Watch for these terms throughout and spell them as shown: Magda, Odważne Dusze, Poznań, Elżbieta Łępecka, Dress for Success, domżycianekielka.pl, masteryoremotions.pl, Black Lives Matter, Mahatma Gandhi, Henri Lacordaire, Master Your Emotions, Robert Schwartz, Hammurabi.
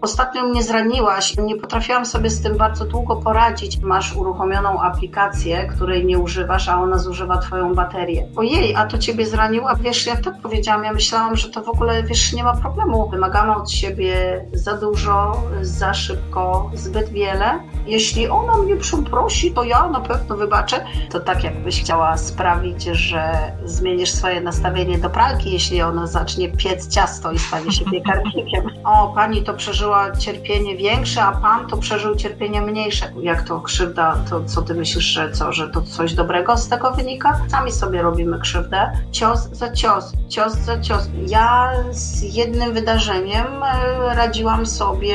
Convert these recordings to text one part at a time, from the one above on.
Ostatnio mnie zraniłaś, nie potrafiłam sobie z tym bardzo długo poradzić. Masz uruchomioną aplikację, której nie używasz, a ona zużywa twoją baterię. Ojej, a to ciebie zraniła? Wiesz, ja tak powiedziałam, ja myślałam, że to w ogóle, wiesz, nie ma problemu. Wymagamy od siebie za dużo, za szybko, zbyt wiele. Jeśli ona mnie przeprosi, to ja na pewno wybaczę. To tak jakbyś chciała sprawić, że zmienisz swoje nastawienie do pralki, jeśli ona zacznie piec ciasto i stanie się piekarnikiem. O, pani to przeżyła cierpienie większe, a pan to przeżył cierpienie mniejsze. Jak to krzywda, to co ty myślisz, że to coś dobrego z tego wynika? Sami sobie robimy krzywdę. Cios za cios, cios za cios. Ja z jednym wydarzeniem radziłam sobie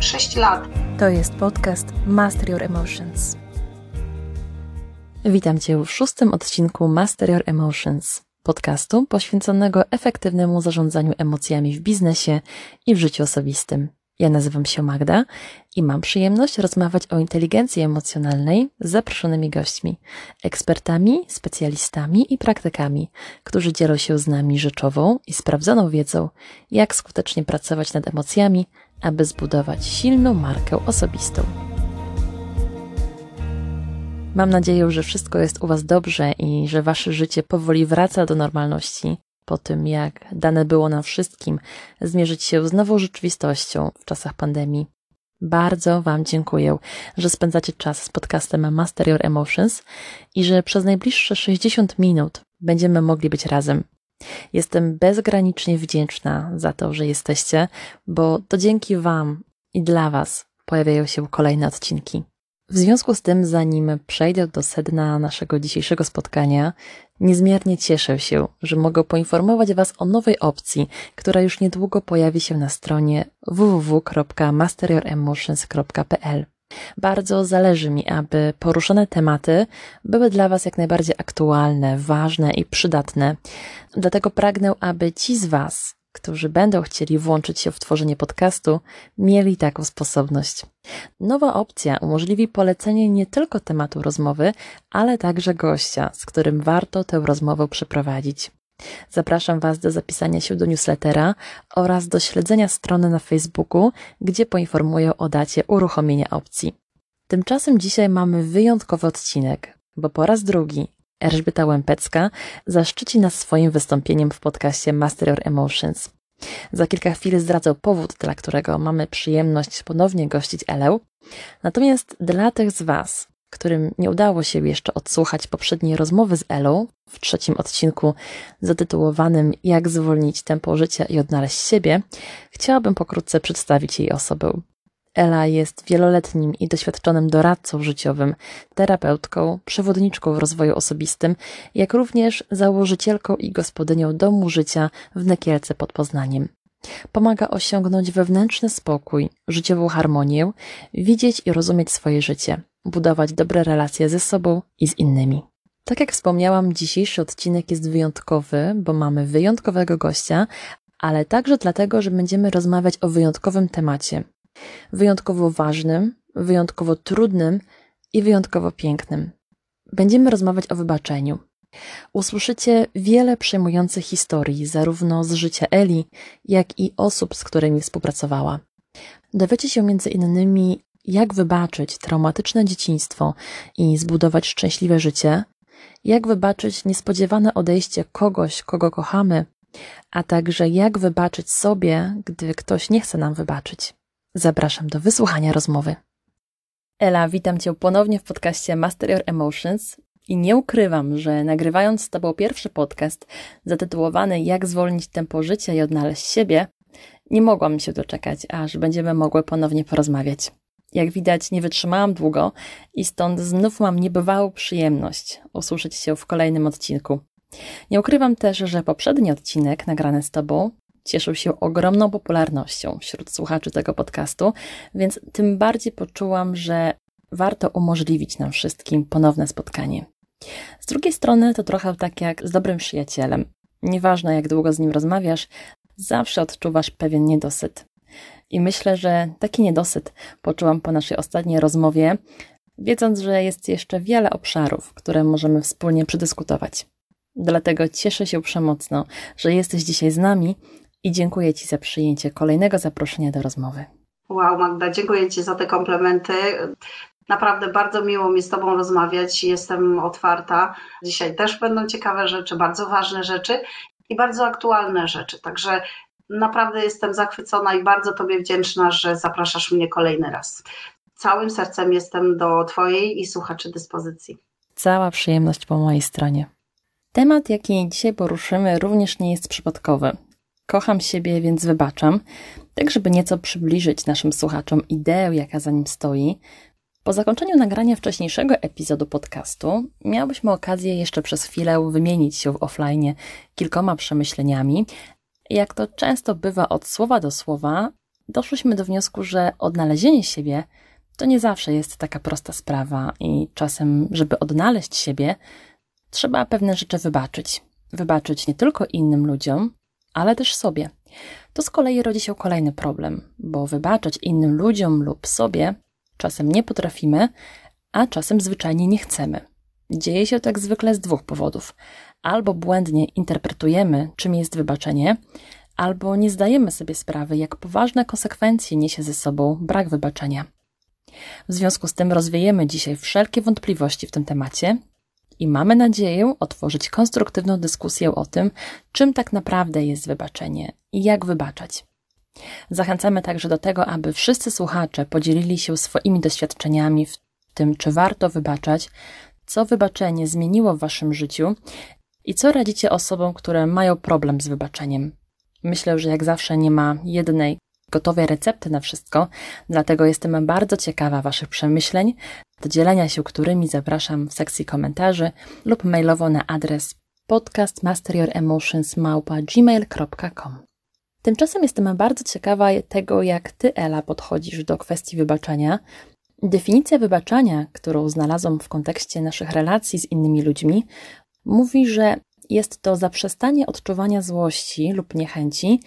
6 lat. To jest podcast Master Your Emotions. Witam Cię w 6. odcinku Master Your Emotions. Podcastu poświęconego efektywnemu zarządzaniu emocjami w biznesie i w życiu osobistym. Ja nazywam się Magda i mam przyjemność rozmawiać o inteligencji emocjonalnej z zaproszonymi gośćmi, ekspertami, specjalistami i praktykami, którzy dzielą się z nami rzeczową i sprawdzoną wiedzą, jak skutecznie pracować nad emocjami, aby zbudować silną markę osobistą. Mam nadzieję, że wszystko jest u Was dobrze i że Wasze życie powoli wraca do normalności po tym, jak dane było nam wszystkim zmierzyć się z nową rzeczywistością w czasach pandemii. Bardzo Wam dziękuję, że spędzacie czas z podcastem Master Your Emotions i że przez najbliższe 60 minut będziemy mogli być razem. Jestem bezgranicznie wdzięczna za to, że jesteście, bo to dzięki Wam i dla Was pojawiają się kolejne odcinki. W związku z tym, zanim przejdę do sedna naszego dzisiejszego spotkania, niezmiernie cieszę się, że mogę poinformować Was o nowej opcji, która już niedługo pojawi się na stronie www.masteryoremotions.pl. Bardzo zależy mi, aby poruszone tematy były dla Was jak najbardziej aktualne, ważne i przydatne. Dlatego pragnę, aby ci z Was, którzy będą chcieli włączyć się w tworzenie podcastu, mieli taką sposobność. Nowa opcja umożliwi polecenie nie tylko tematu rozmowy, ale także gościa, z którym warto tę rozmowę przeprowadzić. Zapraszam Was do zapisania się do newslettera oraz do śledzenia strony na Facebooku, gdzie poinformuję o dacie uruchomienia opcji. Tymczasem dzisiaj mamy wyjątkowy odcinek, bo po raz drugi Elżbieta Łępecka zaszczyci nas swoim wystąpieniem w podcaście Master Your Emotions. Za kilka chwil zdradzę powód, dla którego mamy przyjemność ponownie gościć Elę. Natomiast dla tych z Was, którym nie udało się jeszcze odsłuchać poprzedniej rozmowy z Elą w 3. odcinku zatytułowanym Jak zwolnić tempo życia i odnaleźć siebie, chciałabym pokrótce przedstawić jej osobę. Ela jest wieloletnim i doświadczonym doradcą życiowym, terapeutką, przewodniczką w rozwoju osobistym, jak również założycielką i gospodynią domu życia w Kielce pod Poznaniem. Pomaga osiągnąć wewnętrzny spokój, życiową harmonię, widzieć i rozumieć swoje życie, budować dobre relacje ze sobą i z innymi. Tak jak wspomniałam, dzisiejszy odcinek jest wyjątkowy, bo mamy wyjątkowego gościa, ale także dlatego, że będziemy rozmawiać o wyjątkowym temacie. Wyjątkowo ważnym, wyjątkowo trudnym i wyjątkowo pięknym. Będziemy rozmawiać o wybaczeniu. Usłyszycie wiele przejmujących historii, zarówno z życia Eli, jak i osób, z którymi współpracowała. Dowiecie się m.in. jak wybaczyć traumatyczne dzieciństwo i zbudować szczęśliwe życie, jak wybaczyć niespodziewane odejście kogoś, kogo kochamy, a także jak wybaczyć sobie, gdy ktoś nie chce nam wybaczyć. Zapraszam do wysłuchania rozmowy. Ela, witam Cię ponownie w podcaście Master Your Emotions i nie ukrywam, że nagrywając z Tobą pierwszy podcast zatytułowany Jak zwolnić tempo życia i odnaleźć siebie, nie mogłam się doczekać, aż będziemy mogły ponownie porozmawiać. Jak widać, nie wytrzymałam długo i stąd znów mam niebywałą przyjemność usłyszeć się w kolejnym odcinku. Nie ukrywam też, że poprzedni odcinek nagrany z Tobą cieszył się ogromną popularnością wśród słuchaczy tego podcastu, więc tym bardziej poczułam, że warto umożliwić nam wszystkim ponowne spotkanie. Z drugiej strony to trochę tak jak z dobrym przyjacielem. Nieważne jak długo z nim rozmawiasz, zawsze odczuwasz pewien niedosyt. I myślę, że taki niedosyt poczułam po naszej ostatniej rozmowie, wiedząc, że jest jeszcze wiele obszarów, które możemy wspólnie przedyskutować. Dlatego cieszę się przemocno, że jesteś dzisiaj z nami i dziękuję Ci za przyjęcie kolejnego zaproszenia do rozmowy. Wow, Magda, dziękuję Ci za te komplementy. Naprawdę bardzo miło mi z Tobą rozmawiać. Jestem otwarta. Dzisiaj też będą ciekawe rzeczy, bardzo ważne rzeczy i bardzo aktualne rzeczy. Także naprawdę jestem zachwycona i bardzo Tobie wdzięczna, że zapraszasz mnie kolejny raz. Całym sercem jestem do Twojej i słuchaczy dyspozycji. Cała przyjemność po mojej stronie. Temat, jaki dzisiaj poruszymy, również nie jest przypadkowy. Kocham siebie, więc wybaczam, tak żeby nieco przybliżyć naszym słuchaczom ideę, jaka za nim stoi. Po zakończeniu nagrania wcześniejszego epizodu podcastu miałyśmy okazję jeszcze przez chwilę wymienić się w offline kilkoma przemyśleniami. Jak to często bywa od słowa do słowa, doszłyśmy do wniosku, że odnalezienie siebie to nie zawsze jest taka prosta sprawa i czasem, żeby odnaleźć siebie, trzeba pewne rzeczy wybaczyć. Wybaczyć nie tylko innym ludziom, ale też sobie. To z kolei rodzi się kolejny problem, bo wybaczać innym ludziom lub sobie czasem nie potrafimy, a czasem zwyczajnie nie chcemy. Dzieje się tak zwykle z dwóch powodów. Albo błędnie interpretujemy, czym jest wybaczenie, albo nie zdajemy sobie sprawy, jak poważne konsekwencje niesie ze sobą brak wybaczenia. W związku z tym rozwiejemy dzisiaj wszelkie wątpliwości w tym temacie i mamy nadzieję otworzyć konstruktywną dyskusję o tym, czym tak naprawdę jest wybaczenie i jak wybaczać. Zachęcamy także do tego, aby wszyscy słuchacze podzielili się swoimi doświadczeniami w tym, czy warto wybaczać, co wybaczenie zmieniło w waszym życiu i co radzicie osobom, które mają problem z wybaczeniem. Myślę, że jak zawsze nie ma jednej gotowej recepty na wszystko, dlatego jestem bardzo ciekawa waszych przemyśleń, do dzielenia się którymi zapraszam w sekcji komentarzy lub mailowo na adres podcastmasteryoremotions@gmail.com. Tymczasem jestem bardzo ciekawa tego, jak Ty, Ela, podchodzisz do kwestii wybaczenia. Definicja wybaczenia, którą znalazłam w kontekście naszych relacji z innymi ludźmi, mówi, że jest to zaprzestanie odczuwania złości lub niechęci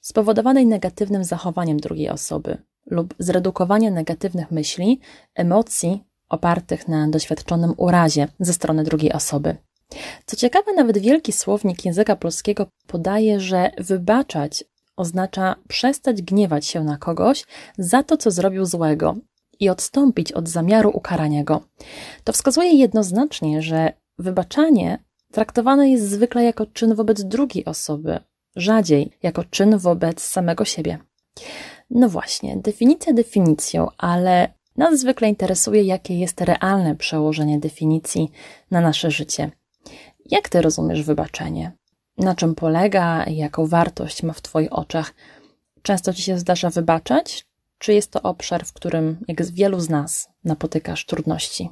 spowodowanej negatywnym zachowaniem drugiej osoby lub zredukowanie negatywnych myśli, emocji opartych na doświadczonym urazie ze strony drugiej osoby. Co ciekawe, nawet wielki słownik języka polskiego podaje, że wybaczać oznacza przestać gniewać się na kogoś za to, co zrobił złego i odstąpić od zamiaru ukarania go. To wskazuje jednoznacznie, że wybaczanie traktowane jest zwykle jako czyn wobec drugiej osoby, rzadziej jako czyn wobec samego siebie. No właśnie, definicja definicją, ale nas zwykle interesuje, jakie jest realne przełożenie definicji na nasze życie. Jak Ty rozumiesz wybaczenie? Na czym polega? Jaką wartość ma w Twoich oczach? Często Ci się zdarza wybaczać? Czy jest to obszar, w którym, jak wielu z nas, napotykasz trudności?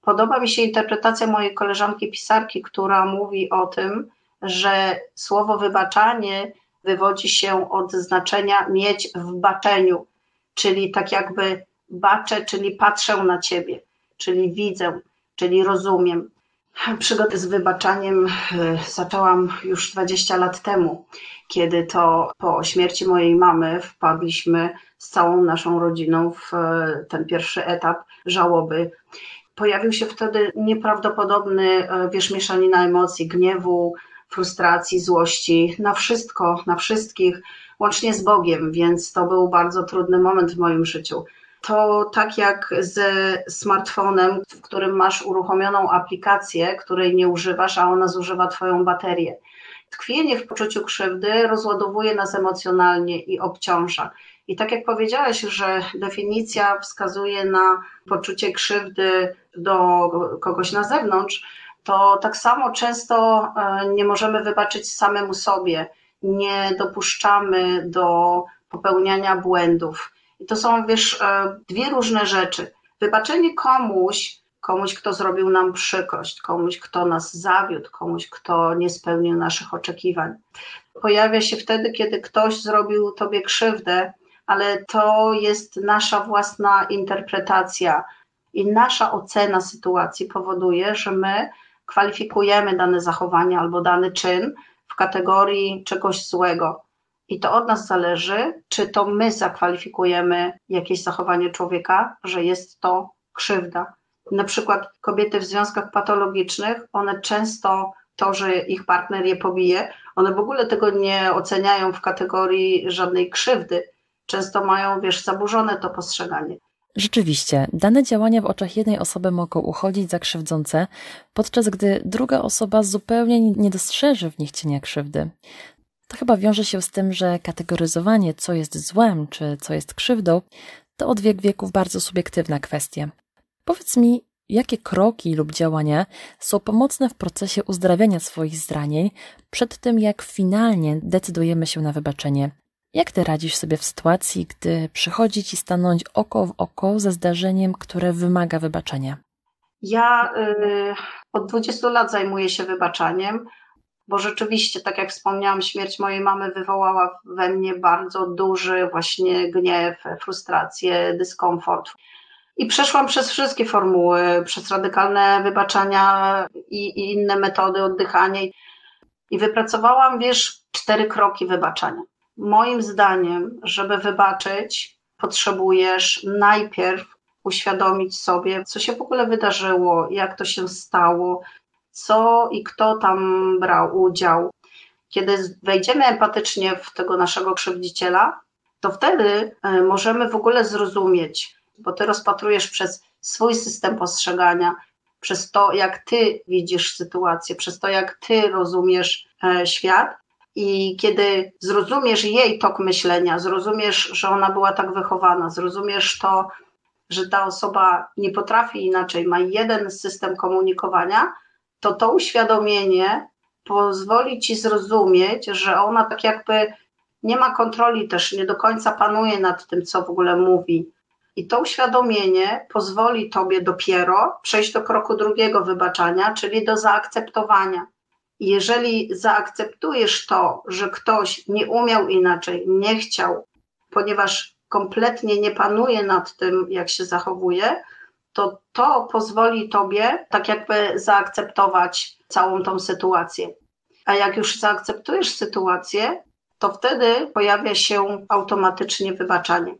Podoba mi się interpretacja mojej koleżanki pisarki, która mówi o tym, że słowo wybaczanie wywodzi się od znaczenia mieć w baczeniu, czyli tak jakby baczę, czyli patrzę na Ciebie, czyli widzę, czyli rozumiem. Przygodę z wybaczaniem zaczęłam już 20 lat temu, kiedy to po śmierci mojej mamy wpadliśmy z całą naszą rodziną w ten pierwszy etap żałoby. Pojawił się wtedy nieprawdopodobny wiersz mieszanina emocji, gniewu, frustracji, złości, na wszystko, na wszystkich, łącznie z Bogiem, więc to był bardzo trudny moment w moim życiu. To tak jak ze smartfonem, w którym masz uruchomioną aplikację, której nie używasz, a ona zużywa Twoją baterię. Tkwienie w poczuciu krzywdy rozładowuje nas emocjonalnie i obciąża. I tak jak powiedziałaś, że definicja wskazuje na poczucie krzywdy do kogoś na zewnątrz, to tak samo często nie możemy wybaczyć samemu sobie, nie dopuszczamy do popełniania błędów. I to są, wiesz, dwie różne rzeczy. Wybaczenie komuś, kto zrobił nam przykrość, komuś, kto nas zawiódł, komuś, kto nie spełnił naszych oczekiwań. Pojawia się wtedy, kiedy ktoś zrobił tobie krzywdę, ale to jest nasza własna interpretacja i nasza ocena sytuacji powoduje, że my kwalifikujemy dane zachowanie albo dany czyn w kategorii czegoś złego. I to od nas zależy, czy to my zakwalifikujemy jakieś zachowanie człowieka, że jest to krzywda. Na przykład kobiety w związkach patologicznych, one często to, że ich partner je pobije, one w ogóle tego nie oceniają w kategorii żadnej krzywdy. Często mają, zaburzone to postrzeganie. Rzeczywiście, dane działania w oczach jednej osoby mogą uchodzić za krzywdzące, podczas gdy druga osoba zupełnie nie dostrzeże w nich cienia krzywdy. To chyba wiąże się z tym, że kategoryzowanie, co jest złem czy co jest krzywdą, to od wieków bardzo subiektywna kwestia. Powiedz mi, jakie kroki lub działania są pomocne w procesie uzdrawiania swoich zranień przed tym, jak finalnie decydujemy się na wybaczenie? Jak ty radzisz sobie w sytuacji, gdy przychodzi ci stanąć oko w oko ze zdarzeniem, które wymaga wybaczenia? Ja od 20 lat zajmuję się wybaczaniem, bo rzeczywiście, tak jak wspomniałam, śmierć mojej mamy wywołała we mnie bardzo duży właśnie gniew, frustrację, dyskomfort. I przeszłam przez wszystkie formuły, przez radykalne wybaczania i inne metody oddychania. I wypracowałam, 4 kroki wybaczania. Moim zdaniem, żeby wybaczyć, potrzebujesz najpierw uświadomić sobie, co się w ogóle wydarzyło, jak to się stało, co i kto tam brał udział. Kiedy wejdziemy empatycznie w tego naszego krzywdziciela, to wtedy możemy w ogóle zrozumieć, bo ty rozpatrujesz przez swój system postrzegania, przez to, jak ty widzisz sytuację, przez to, jak ty rozumiesz świat. I kiedy zrozumiesz jej tok myślenia, zrozumiesz, że ona była tak wychowana, zrozumiesz to, że ta osoba nie potrafi inaczej, ma jeden system komunikowania, to to uświadomienie pozwoli ci zrozumieć, że ona tak jakby nie ma kontroli też, nie do końca panuje nad tym, co w ogóle mówi. I to uświadomienie pozwoli tobie dopiero przejść do kroku drugiego wybaczania, czyli do zaakceptowania. Jeżeli zaakceptujesz to, że ktoś nie umiał inaczej, nie chciał, ponieważ kompletnie nie panuje nad tym, jak się zachowuje, to to pozwoli tobie tak jakby zaakceptować całą tą sytuację. A jak już zaakceptujesz sytuację, to wtedy pojawia się automatycznie wybaczanie.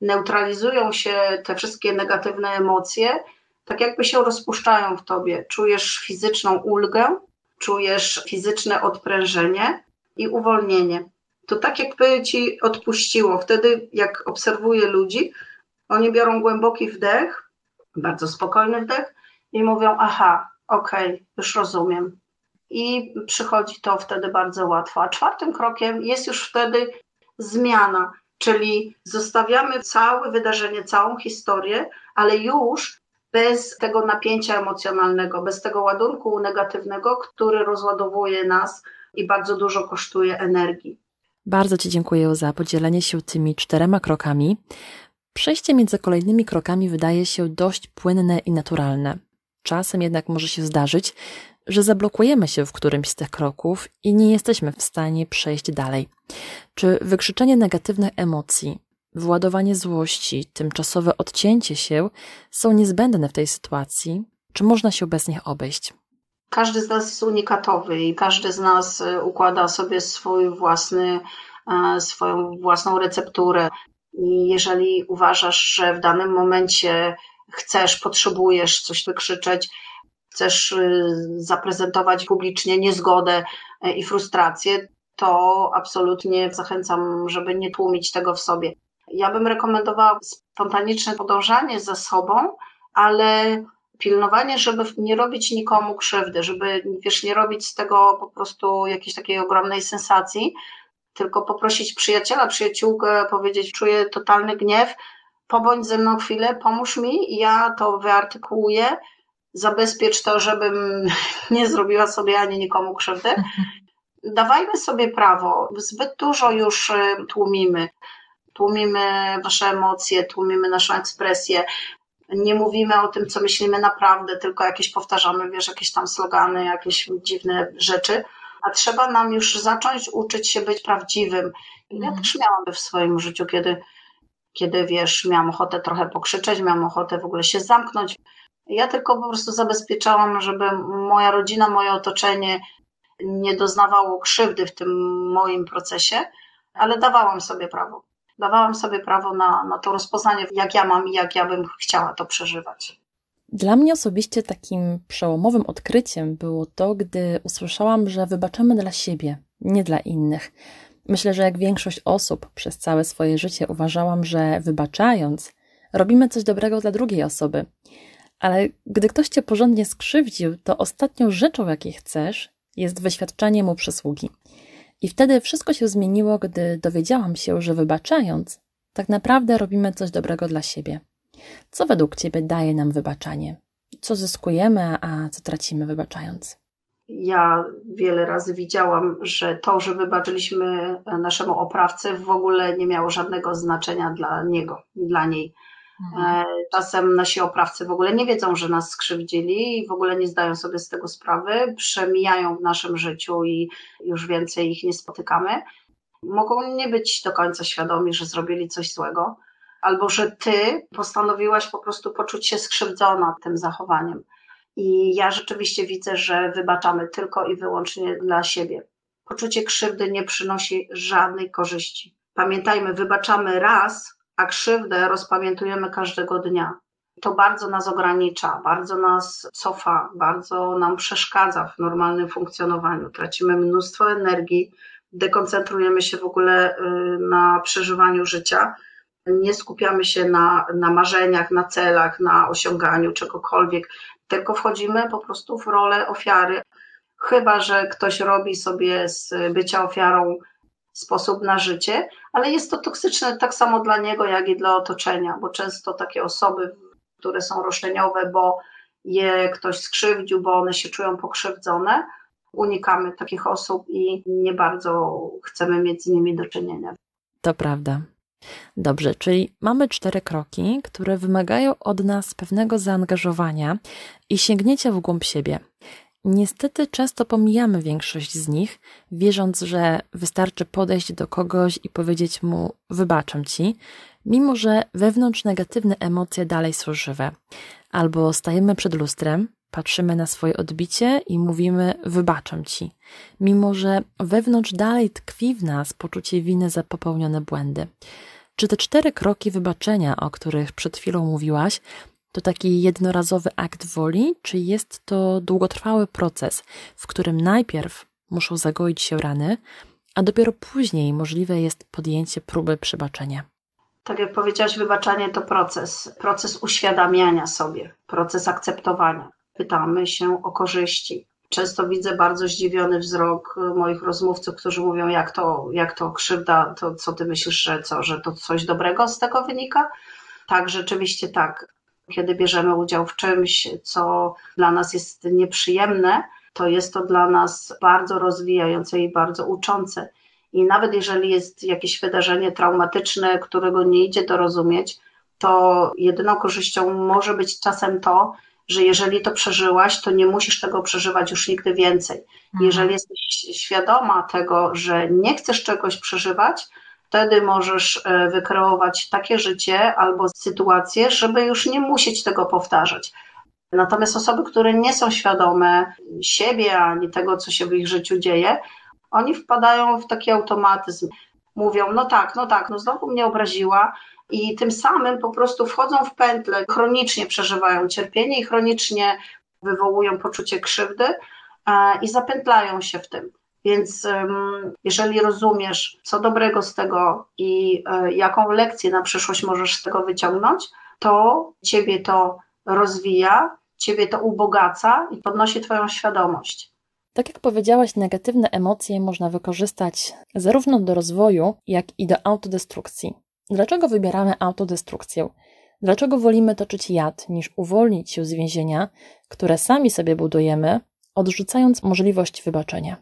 Neutralizują się te wszystkie negatywne emocje, tak jakby się rozpuszczają w tobie. Czujesz fizyczną ulgę, czujesz fizyczne odprężenie i uwolnienie. To tak jakby ci odpuściło. Wtedy jak obserwuję ludzi, oni biorą głęboki wdech, bardzo spokojny wdech i mówią: aha, okej, już rozumiem. I przychodzi to wtedy bardzo łatwo. A 4. krokiem jest już wtedy zmiana, czyli zostawiamy całe wydarzenie, całą historię, ale już bez tego napięcia emocjonalnego, bez tego ładunku negatywnego, który rozładowuje nas i bardzo dużo kosztuje energii. Bardzo ci dziękuję za podzielenie się tymi 4 krokami. Przejście między kolejnymi krokami wydaje się dość płynne i naturalne. Czasem jednak może się zdarzyć, że zablokujemy się w którymś z tych kroków i nie jesteśmy w stanie przejść dalej. Czy wykrzyczenie negatywnych emocji, wyładowanie złości, tymczasowe odcięcie się są niezbędne w tej sytuacji? Czy można się bez nich obejść? Każdy z nas jest unikatowy i każdy z nas układa sobie swoją własną recepturę. I jeżeli uważasz, że w danym momencie potrzebujesz coś wykrzyczeć, chcesz zaprezentować publicznie niezgodę i frustrację, to absolutnie zachęcam, żeby nie tłumić tego w sobie. Ja bym rekomendowała spontaniczne podążanie za sobą, ale pilnowanie, żeby nie robić nikomu krzywdy, żeby nie robić z tego po prostu jakiejś takiej ogromnej sensacji, tylko poprosić przyjaciela, przyjaciółkę, powiedzieć: czuję totalny gniew, pobądź ze mną chwilę, pomóż mi, ja to wyartykułuję, zabezpiecz to, żebym nie zrobiła sobie ani nikomu krzywdy. Dawajmy sobie prawo, zbyt dużo już tłumimy. Tłumimy nasze emocje, tłumimy naszą ekspresję. Nie mówimy o tym, co myślimy naprawdę, tylko jakieś powtarzamy, jakieś tam slogany, jakieś dziwne rzeczy. A trzeba nam już zacząć uczyć się być prawdziwym. Ja też miałam w swoim życiu, kiedy miałam ochotę trochę pokrzyczeć, miałam ochotę w ogóle się zamknąć. Ja tylko po prostu zabezpieczałam, żeby moja rodzina, moje otoczenie nie doznawało krzywdy w tym moim procesie, ale dawałam sobie prawo. Dawałam sobie prawo na to rozpoznanie, jak ja mam i jak ja bym chciała to przeżywać. Dla mnie osobiście takim przełomowym odkryciem było to, gdy usłyszałam, że wybaczamy dla siebie, nie dla innych. Myślę, że jak większość osób przez całe swoje życie uważałam, że wybaczając, robimy coś dobrego dla drugiej osoby. Ale gdy ktoś cię porządnie skrzywdził, to ostatnią rzeczą, jakiej chcesz, jest wyświadczanie mu przysługi. I wtedy wszystko się zmieniło, gdy dowiedziałam się, że wybaczając, tak naprawdę robimy coś dobrego dla siebie. Co według Ciebie daje nam wybaczanie? Co zyskujemy, a co tracimy wybaczając? Ja wiele razy widziałam, że to, że wybaczyliśmy naszemu oprawcy, w ogóle nie miało żadnego znaczenia dla niego, dla niej. Czasem nasi oprawcy w ogóle nie wiedzą, że nas skrzywdzili i w ogóle nie zdają sobie z tego sprawy, przemijają w naszym życiu i już więcej ich nie spotykamy. Mogą nie być do końca świadomi, że zrobili coś złego, albo że ty postanowiłaś po prostu poczuć się skrzywdzona tym zachowaniem. I ja rzeczywiście widzę, że wybaczamy tylko i wyłącznie dla siebie. Poczucie krzywdy nie przynosi żadnej korzyści. Pamiętajmy, wybaczamy raz, a krzywdę rozpamiętujemy każdego dnia. To bardzo nas ogranicza, bardzo nas cofa, bardzo nam przeszkadza w normalnym funkcjonowaniu. Tracimy mnóstwo energii, dekoncentrujemy się w ogóle na przeżywaniu życia. Nie skupiamy się na marzeniach, na celach, na osiąganiu czegokolwiek, tylko wchodzimy po prostu w rolę ofiary. Chyba że ktoś robi sobie z bycia ofiarą sposób na życie, ale jest to toksyczne tak samo dla niego, jak i dla otoczenia, bo często takie osoby, które są roszczeniowe, bo je ktoś skrzywdził, bo one się czują pokrzywdzone, unikamy takich osób i nie bardzo chcemy mieć z nimi do czynienia. To prawda. Dobrze, czyli mamy 4 kroki, które wymagają od nas pewnego zaangażowania i sięgnięcia w głąb siebie. Niestety często pomijamy większość z nich, wierząc, że wystarczy podejść do kogoś i powiedzieć mu wybaczam ci, mimo że wewnątrz negatywne emocje dalej są żywe. Albo stajemy przed lustrem, patrzymy na swoje odbicie i mówimy wybaczam ci, mimo że wewnątrz dalej tkwi w nas poczucie winy za popełnione błędy. Czy te 4 kroki wybaczenia, o których przed chwilą mówiłaś, to taki jednorazowy akt woli, czy jest to długotrwały proces, w którym najpierw muszą zagoić się rany, a dopiero później możliwe jest podjęcie próby przebaczenia? Tak jak powiedziałaś, wybaczanie to proces. Proces uświadamiania sobie, proces akceptowania. Pytamy się o korzyści. Często widzę bardzo zdziwiony wzrok moich rozmówców, którzy mówią, jak to krzywda, to co ty myślisz, że to coś dobrego z tego wynika? Tak, rzeczywiście tak. Kiedy bierzemy udział w czymś, co dla nas jest nieprzyjemne, to jest to dla nas bardzo rozwijające i bardzo uczące. I nawet jeżeli jest jakieś wydarzenie traumatyczne, którego nie idzie dorozumieć, to jedyną korzyścią może być czasem to, że jeżeli to przeżyłaś, to nie musisz tego przeżywać już nigdy więcej. Jeżeli jesteś świadoma tego, że nie chcesz czegoś przeżywać, wtedy możesz wykreować takie życie albo sytuację, żeby już nie musieć tego powtarzać. Natomiast osoby, które nie są świadome siebie ani tego, co się w ich życiu dzieje, oni wpadają w taki automatyzm. Mówią, no tak, znowu mnie obraziła i tym samym po prostu wchodzą w pętlę, chronicznie przeżywają cierpienie i chronicznie wywołują poczucie krzywdy i zapętlają się w tym. Więc jeżeli rozumiesz, co dobrego z tego i jaką lekcję na przyszłość możesz z tego wyciągnąć, to ciebie to rozwija, ciebie to ubogaca i podnosi twoją świadomość. Tak jak powiedziałaś, negatywne emocje można wykorzystać zarówno do rozwoju, jak i do autodestrukcji. Dlaczego wybieramy autodestrukcję? Dlaczego wolimy toczyć jad, niż uwolnić się z więzienia, które sami sobie budujemy, odrzucając możliwość wybaczenia?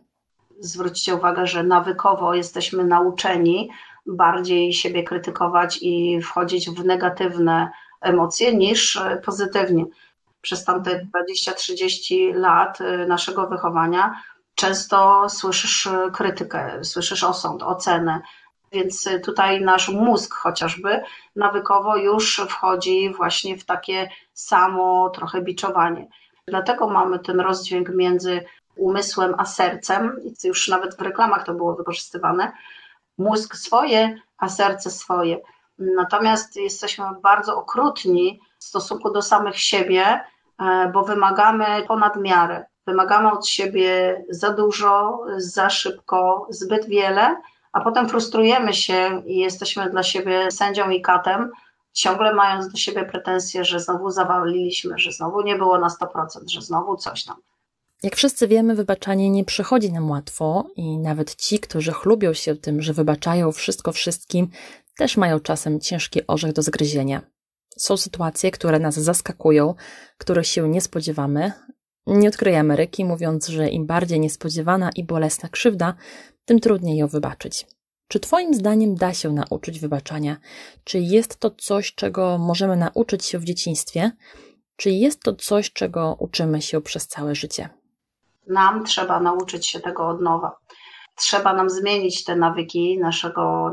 Zwróćcie uwagę, że nawykowo jesteśmy nauczeni bardziej siebie krytykować i wchodzić w negatywne emocje niż pozytywnie. Przez tamte 20-30 lat naszego wychowania często słyszysz krytykę, słyszysz osąd, ocenę, więc tutaj nasz mózg chociażby nawykowo już wchodzi właśnie w takie samo trochę biczowanie. Dlatego mamy ten rozdźwięk między umysłem a sercem, i już nawet w reklamach to było wykorzystywane, mózg swoje, a serce swoje. Natomiast jesteśmy bardzo okrutni w stosunku do samych siebie, bo wymagamy ponad miarę. Wymagamy od siebie za dużo, za szybko, zbyt wiele, a potem frustrujemy się i jesteśmy dla siebie sędzią i katem, ciągle mając do siebie pretensje, że znowu zawaliliśmy, że znowu nie było na 100%, że znowu coś tam. Jak wszyscy wiemy, wybaczanie nie przychodzi nam łatwo i nawet ci, którzy chlubią się tym, że wybaczają wszystko wszystkim, też mają czasem ciężki orzech do zgryzienia. Są sytuacje, które nas zaskakują, których się nie spodziewamy. Nie odkryj Ameryki, mówiąc, że im bardziej niespodziewana i bolesna krzywda, tym trudniej ją wybaczyć. Czy Twoim zdaniem da się nauczyć wybaczania? Czy jest to coś, czego możemy nauczyć się w dzieciństwie? Czy jest to coś, czego uczymy się przez całe życie? Nam trzeba nauczyć się tego od nowa. Trzeba nam zmienić te nawyki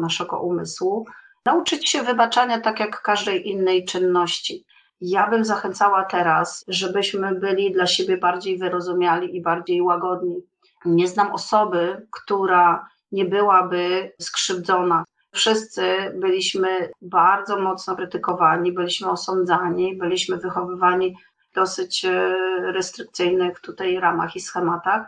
naszego umysłu. Nauczyć się wybaczania tak jak każdej innej czynności. Ja bym zachęcała teraz, żebyśmy byli dla siebie bardziej wyrozumiali i bardziej łagodni. Nie znam osoby, która nie byłaby skrzywdzona. Wszyscy byliśmy bardzo mocno krytykowani, byliśmy osądzani, byliśmy wychowywani w dosyć restrykcyjnych tutaj ramach i schematach.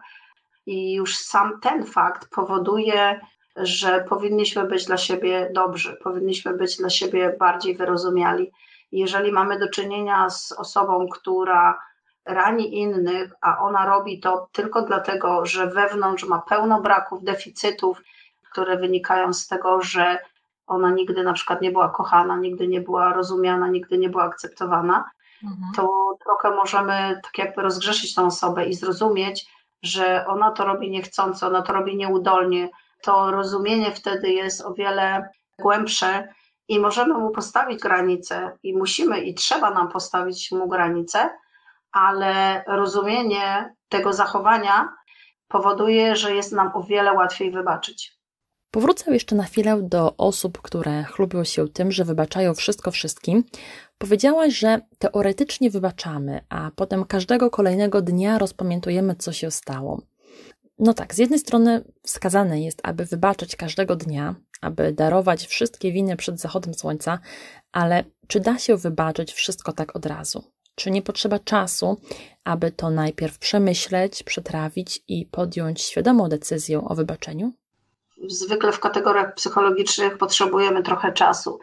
I już sam ten fakt powoduje, że powinniśmy być dla siebie dobrzy, powinniśmy być dla siebie bardziej wyrozumiali. Jeżeli mamy do czynienia z osobą, która rani innych, a ona robi to tylko dlatego, że wewnątrz ma pełno braków, deficytów, które wynikają z tego, że ona nigdy na przykład nie była kochana, nigdy nie była rozumiana, nigdy nie była akceptowana, to trochę możemy tak jakby rozgrzeszyć tą osobę i zrozumieć, że ona to robi niechcąco, ona to robi nieudolnie. To rozumienie wtedy jest o wiele głębsze i możemy mu postawić granicę i musimy i trzeba nam postawić mu granicę, ale rozumienie tego zachowania powoduje, że jest nam o wiele łatwiej wybaczyć. Powrócę jeszcze na chwilę do osób, które chlubią się tym, że wybaczają wszystko wszystkim. Powiedziałaś, że teoretycznie wybaczamy, a potem każdego kolejnego dnia rozpamiętujemy, co się stało. No tak, z jednej strony wskazane jest, aby wybaczyć każdego dnia, aby darować wszystkie winy przed zachodem słońca, ale czy da się wybaczyć wszystko tak od razu? Czy nie potrzeba czasu, aby to najpierw przemyśleć, przetrawić i podjąć świadomą decyzję o wybaczeniu? Zwykle w kategoriach psychologicznych potrzebujemy trochę czasu,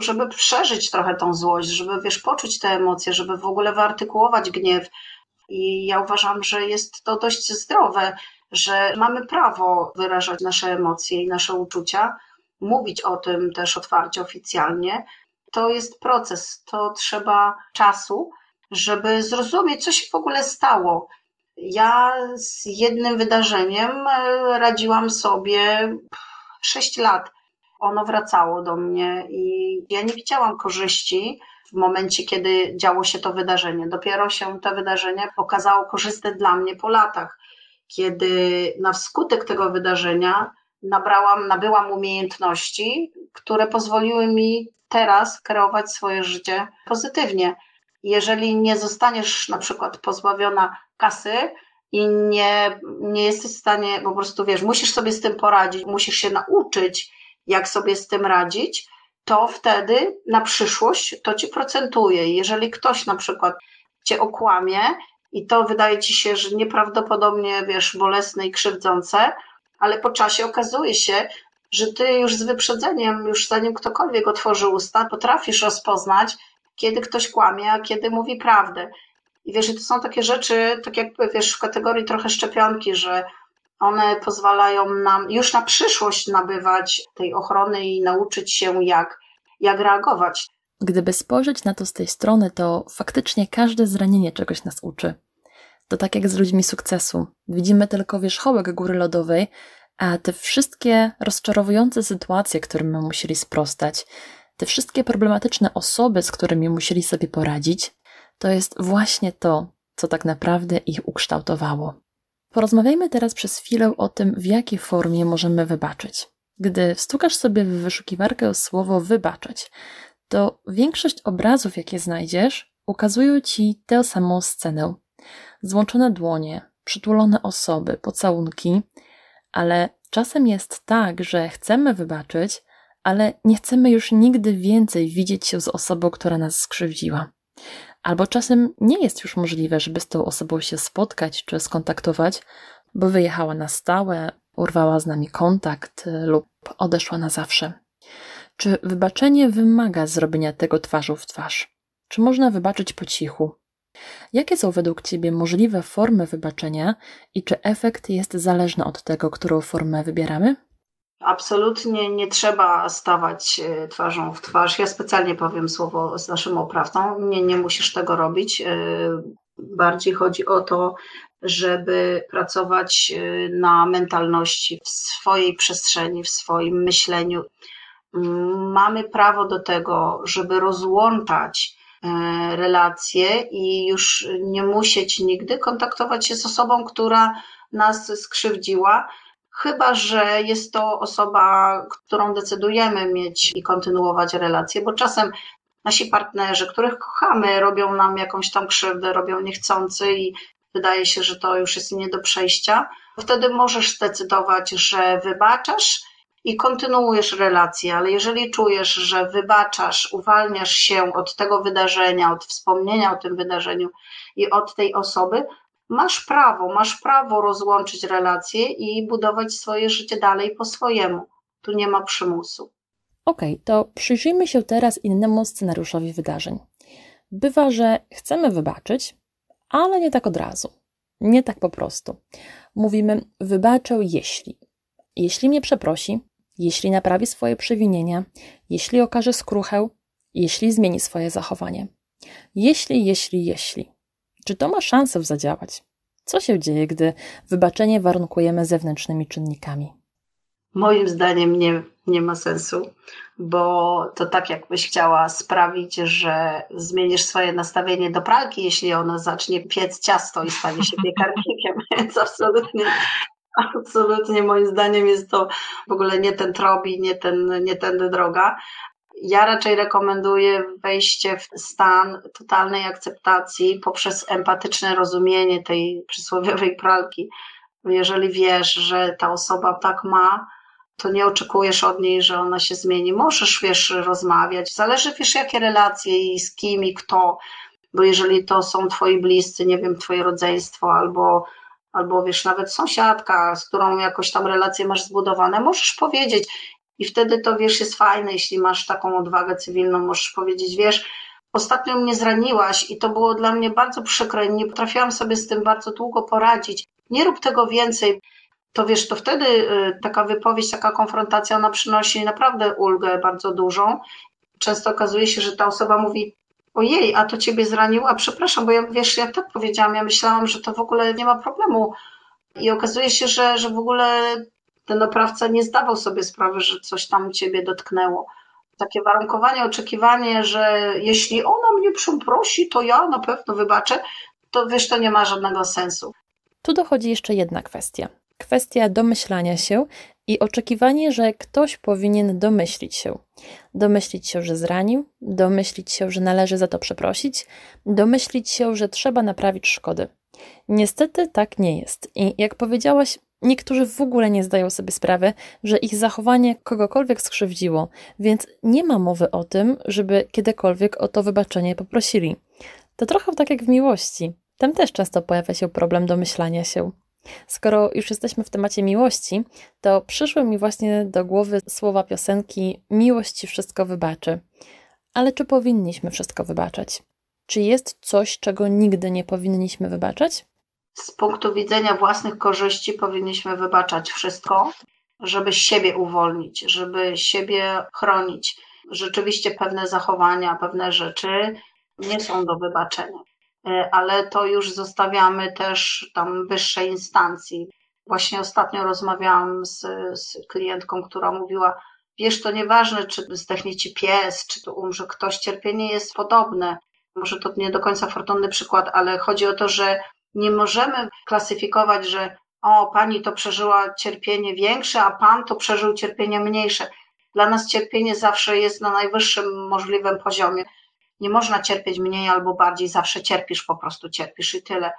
żeby przeżyć trochę tą złość, żeby poczuć te emocje, żeby w ogóle wyartykułować gniew. I ja uważam, że jest to dość zdrowe, że mamy prawo wyrażać nasze emocje i nasze uczucia, mówić o tym też otwarcie, oficjalnie. To jest proces, to trzeba czasu, żeby zrozumieć, co się w ogóle stało. Ja z jednym wydarzeniem radziłam sobie 6 lat. Ono wracało do mnie i ja nie widziałam korzyści w momencie, kiedy działo się to wydarzenie. Dopiero się to wydarzenie okazało korzystne dla mnie po latach, kiedy na skutek tego wydarzenia nabyłam umiejętności, które pozwoliły mi teraz kreować swoje życie pozytywnie. Jeżeli nie zostaniesz na przykład pozbawiona kasy i nie jesteś w stanie, po prostu wiesz, musisz sobie z tym poradzić, musisz się nauczyć, jak sobie z tym radzić, to wtedy na przyszłość to ci procentuje. Jeżeli ktoś na przykład cię okłamie i to wydaje ci się, że nieprawdopodobnie, wiesz, bolesne i krzywdzące, ale po czasie okazuje się, że ty już z wyprzedzeniem, już zanim ktokolwiek otworzy usta, potrafisz rozpoznać, kiedy ktoś kłamie, a kiedy mówi prawdę. I wiesz, to są takie rzeczy, tak jak wiesz, w kategorii trochę szczepionki, że one pozwalają nam już na przyszłość nabywać tej ochrony i nauczyć się, jak reagować. Gdyby spojrzeć na to z tej strony, to faktycznie każde zranienie czegoś nas uczy. To tak jak z ludźmi sukcesu. Widzimy tylko wierzchołek góry lodowej, a te wszystkie rozczarowujące sytuacje, którym my musieli sprostać, te wszystkie problematyczne osoby, z którymi musieli sobie poradzić, to jest właśnie to, co tak naprawdę ich ukształtowało. Porozmawiajmy teraz przez chwilę o tym, w jakiej formie możemy wybaczyć. Gdy wstukasz sobie w wyszukiwarkę słowo wybaczać, to większość obrazów, jakie znajdziesz, ukazują Ci tę samą scenę. Złączone dłonie, przytulone osoby, pocałunki, ale czasem jest tak, że chcemy wybaczyć, ale nie chcemy już nigdy więcej widzieć się z osobą, która nas skrzywdziła. albo czasem nie jest już możliwe, żeby z tą osobą się spotkać czy skontaktować, bo wyjechała na stałe, urwała z nami kontakt lub odeszła na zawsze. Czy wybaczenie wymaga zrobienia tego twarzą w twarz? Czy można wybaczyć po cichu? Jakie są według Ciebie możliwe formy wybaczenia i czy efekt jest zależny od tego, którą formę wybieramy? Absolutnie nie trzeba stawać twarzą w twarz. Ja specjalnie powiem słowo z naszym oprawcą. Nie musisz tego robić. Bardziej chodzi o to, żeby pracować na mentalności w swojej przestrzeni, w swoim myśleniu. Mamy prawo do tego, żeby rozłączać relacje i już nie musieć nigdy kontaktować się z osobą, która nas skrzywdziła, chyba że jest to osoba, którą decydujemy mieć i kontynuować relacje, bo czasem nasi partnerzy, których kochamy, robią nam jakąś tam krzywdę, robią niechcący i wydaje się, że to już jest nie do przejścia. Wtedy możesz zdecydować, że wybaczasz i kontynuujesz relację, ale jeżeli czujesz, że wybaczasz, uwalniasz się od tego wydarzenia, od wspomnienia o tym wydarzeniu i od tej osoby, masz prawo rozłączyć relacje i budować swoje życie dalej po swojemu. Tu nie ma przymusu. Okej, to przyjrzyjmy się teraz innemu scenariuszowi wydarzeń. Bywa, że chcemy wybaczyć, ale nie tak od razu, nie tak po prostu. Mówimy, wybaczę jeśli mnie przeprosi, jeśli naprawi swoje przewinienia, jeśli okaże skruchę, jeśli zmieni swoje zachowanie. Jeśli. Czy to ma szansę zadziałać? Co się dzieje, gdy wybaczenie warunkujemy zewnętrznymi czynnikami? Moim zdaniem nie ma sensu, bo to tak jakbyś chciała sprawić, że zmienisz swoje nastawienie do pralki, jeśli ona zacznie piec ciasto i stanie się piekarnikiem, więc absolutnie moim zdaniem jest to w ogóle nie ten trop i nie tędy droga. Ja raczej rekomenduję wejście w stan totalnej akceptacji poprzez empatyczne rozumienie tej przysłowiowej pralki. Jeżeli wiesz, że ta osoba tak ma, to nie oczekujesz od niej, że ona się zmieni. Możesz, rozmawiać. Zależy, jakie relacje i z kim i kto. Bo jeżeli to są twoi bliscy, nie wiem, twoje rodzeństwo albo nawet sąsiadka, z którą jakoś tam relacje masz zbudowane, możesz powiedzieć i wtedy to jest fajne, jeśli masz taką odwagę cywilną, możesz powiedzieć, ostatnio mnie zraniłaś i to było dla mnie bardzo przykre, nie potrafiłam sobie z tym bardzo długo poradzić, nie rób tego więcej, to wtedy taka wypowiedź, taka konfrontacja, ona przynosi naprawdę ulgę bardzo dużą. Często okazuje się, że ta osoba mówi, ojej, a to ciebie zraniło? A przepraszam, bo ja tak powiedziałam, ja myślałam, że to w ogóle nie ma problemu i okazuje się, że w ogóle ten oprawca nie zdawał sobie sprawy, że coś tam ciebie dotknęło. Takie warunkowanie, oczekiwanie, że jeśli ona mnie przeprosi, to ja na pewno wybaczę, to nie ma żadnego sensu. Tu dochodzi jeszcze jedna kwestia. Kwestia domyślania się i oczekiwanie, że ktoś powinien domyślić się. Domyślić się, że zranił, domyślić się, że należy za to przeprosić, domyślić się, że trzeba naprawić szkody. Niestety tak nie jest i jak powiedziałaś, niektórzy w ogóle nie zdają sobie sprawy, że ich zachowanie kogokolwiek skrzywdziło, więc nie ma mowy o tym, żeby kiedykolwiek o to wybaczenie poprosili. To trochę tak jak w miłości. Tam też często pojawia się problem domyślania się. Skoro już jesteśmy w temacie miłości, to przyszły mi właśnie do głowy słowa piosenki Miłość ci wszystko wybaczy. Ale czy powinniśmy wszystko wybaczać? Czy jest coś, czego nigdy nie powinniśmy wybaczać? Z punktu widzenia własnych korzyści powinniśmy wybaczać wszystko, żeby siebie uwolnić, żeby siebie chronić. Rzeczywiście pewne zachowania, pewne rzeczy nie są do wybaczenia, ale to już zostawiamy też tam wyższej instancji. Właśnie ostatnio rozmawiałam z klientką, która mówiła, to nieważne, czy zdechnie ci pies, czy tu umrze ktoś, cierpienie jest podobne. Może to nie do końca fortunny przykład, ale chodzi o to, że nie możemy klasyfikować, że pani to przeżyła cierpienie większe, a pan to przeżył cierpienie mniejsze. Dla nas cierpienie zawsze jest na najwyższym możliwym poziomie. Nie można cierpieć mniej albo bardziej, zawsze cierpisz, po prostu cierpisz i tyle.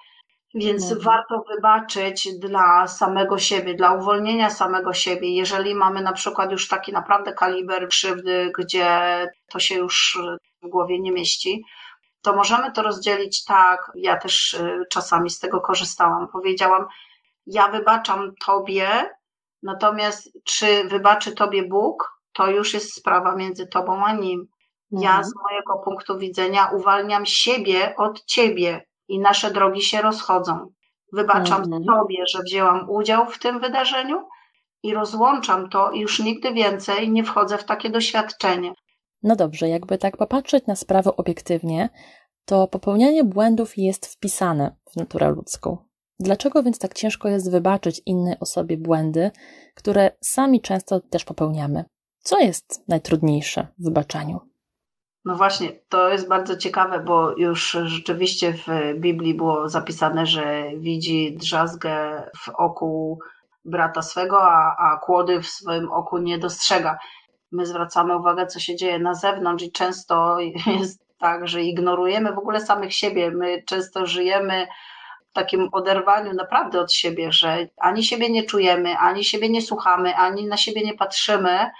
Więc warto wybaczyć dla samego siebie, dla uwolnienia samego siebie. Jeżeli mamy na przykład już taki naprawdę kaliber krzywdy, gdzie to się już w głowie nie mieści, to możemy to rozdzielić tak, ja też czasami z tego korzystałam, powiedziałam, ja wybaczam Tobie, natomiast czy wybaczy Tobie Bóg, to już jest sprawa między Tobą a Nim. Ja z mojego punktu widzenia uwalniam siebie od Ciebie i nasze drogi się rozchodzą. Wybaczam Tobie, że wzięłam udział w tym wydarzeniu i rozłączam to i już nigdy więcej nie wchodzę w takie doświadczenie. No dobrze, jakby tak popatrzeć na sprawę obiektywnie, to popełnianie błędów jest wpisane w naturę ludzką. Dlaczego więc tak ciężko jest wybaczyć innej osobie błędy, które sami często też popełniamy? Co jest najtrudniejsze w wybaczaniu? No właśnie, to jest bardzo ciekawe, bo już rzeczywiście w Biblii było zapisane, że widzi drzazgę w oku brata swego, a kłody w swoim oku nie dostrzega. My zwracamy uwagę, co się dzieje na zewnątrz i często jest tak, że ignorujemy w ogóle samych siebie. My często żyjemy w takim oderwaniu naprawdę od siebie, że ani siebie nie czujemy, ani siebie nie słuchamy, ani na siebie nie patrzymy.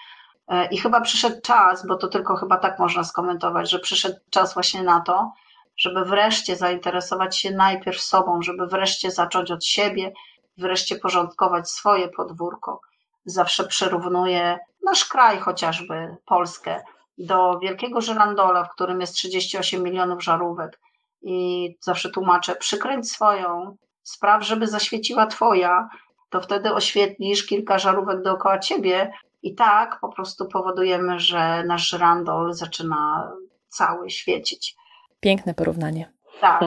I chyba przyszedł czas, bo to tylko chyba tak można skomentować, że przyszedł czas właśnie na to, żeby wreszcie zainteresować się najpierw sobą, żeby wreszcie zacząć od siebie, wreszcie porządkować swoje podwórko. Zawsze przyrównuję nasz kraj, chociażby Polskę, do wielkiego żyrandola, w którym jest 38 milionów żarówek. I zawsze tłumaczę, przykręć swoją, spraw, żeby zaświeciła twoja, to wtedy oświetlisz kilka żarówek dookoła ciebie. I tak po prostu powodujemy, że nasz żyrandol zaczyna cały świecić. Piękne porównanie. Tak.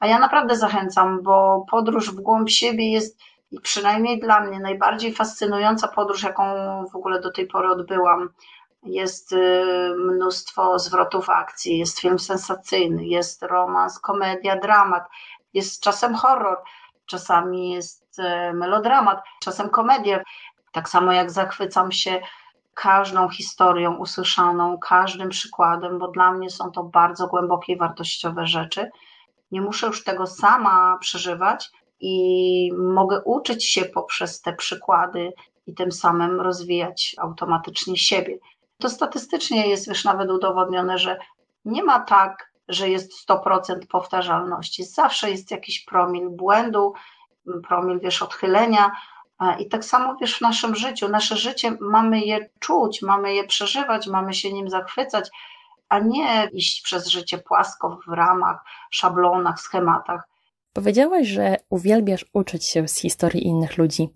A ja naprawdę zachęcam, bo podróż w głąb siebie jest przynajmniej dla mnie najbardziej fascynująca podróż, jaką w ogóle do tej pory odbyłam. Jest mnóstwo zwrotów akcji, jest film sensacyjny, jest romans, komedia, dramat, jest czasem horror, czasami jest melodramat, czasem komedia. Tak samo jak zachwycam się każdą historią usłyszaną, każdym przykładem, bo dla mnie są to bardzo głębokie i wartościowe rzeczy. Nie muszę już tego sama przeżywać i mogę uczyć się poprzez te przykłady i tym samym rozwijać automatycznie siebie. To statystycznie jest już nawet udowodnione, że nie ma tak, że jest 100% powtarzalności. Zawsze jest jakiś promil błędu, promil odchylenia. I tak samo w naszym życiu. Nasze życie mamy je czuć, mamy je przeżywać, mamy się nim zachwycać, a nie iść przez życie płasko w ramach, szablonach, schematach. Powiedziałaś, że uwielbiasz uczyć się z historii innych ludzi.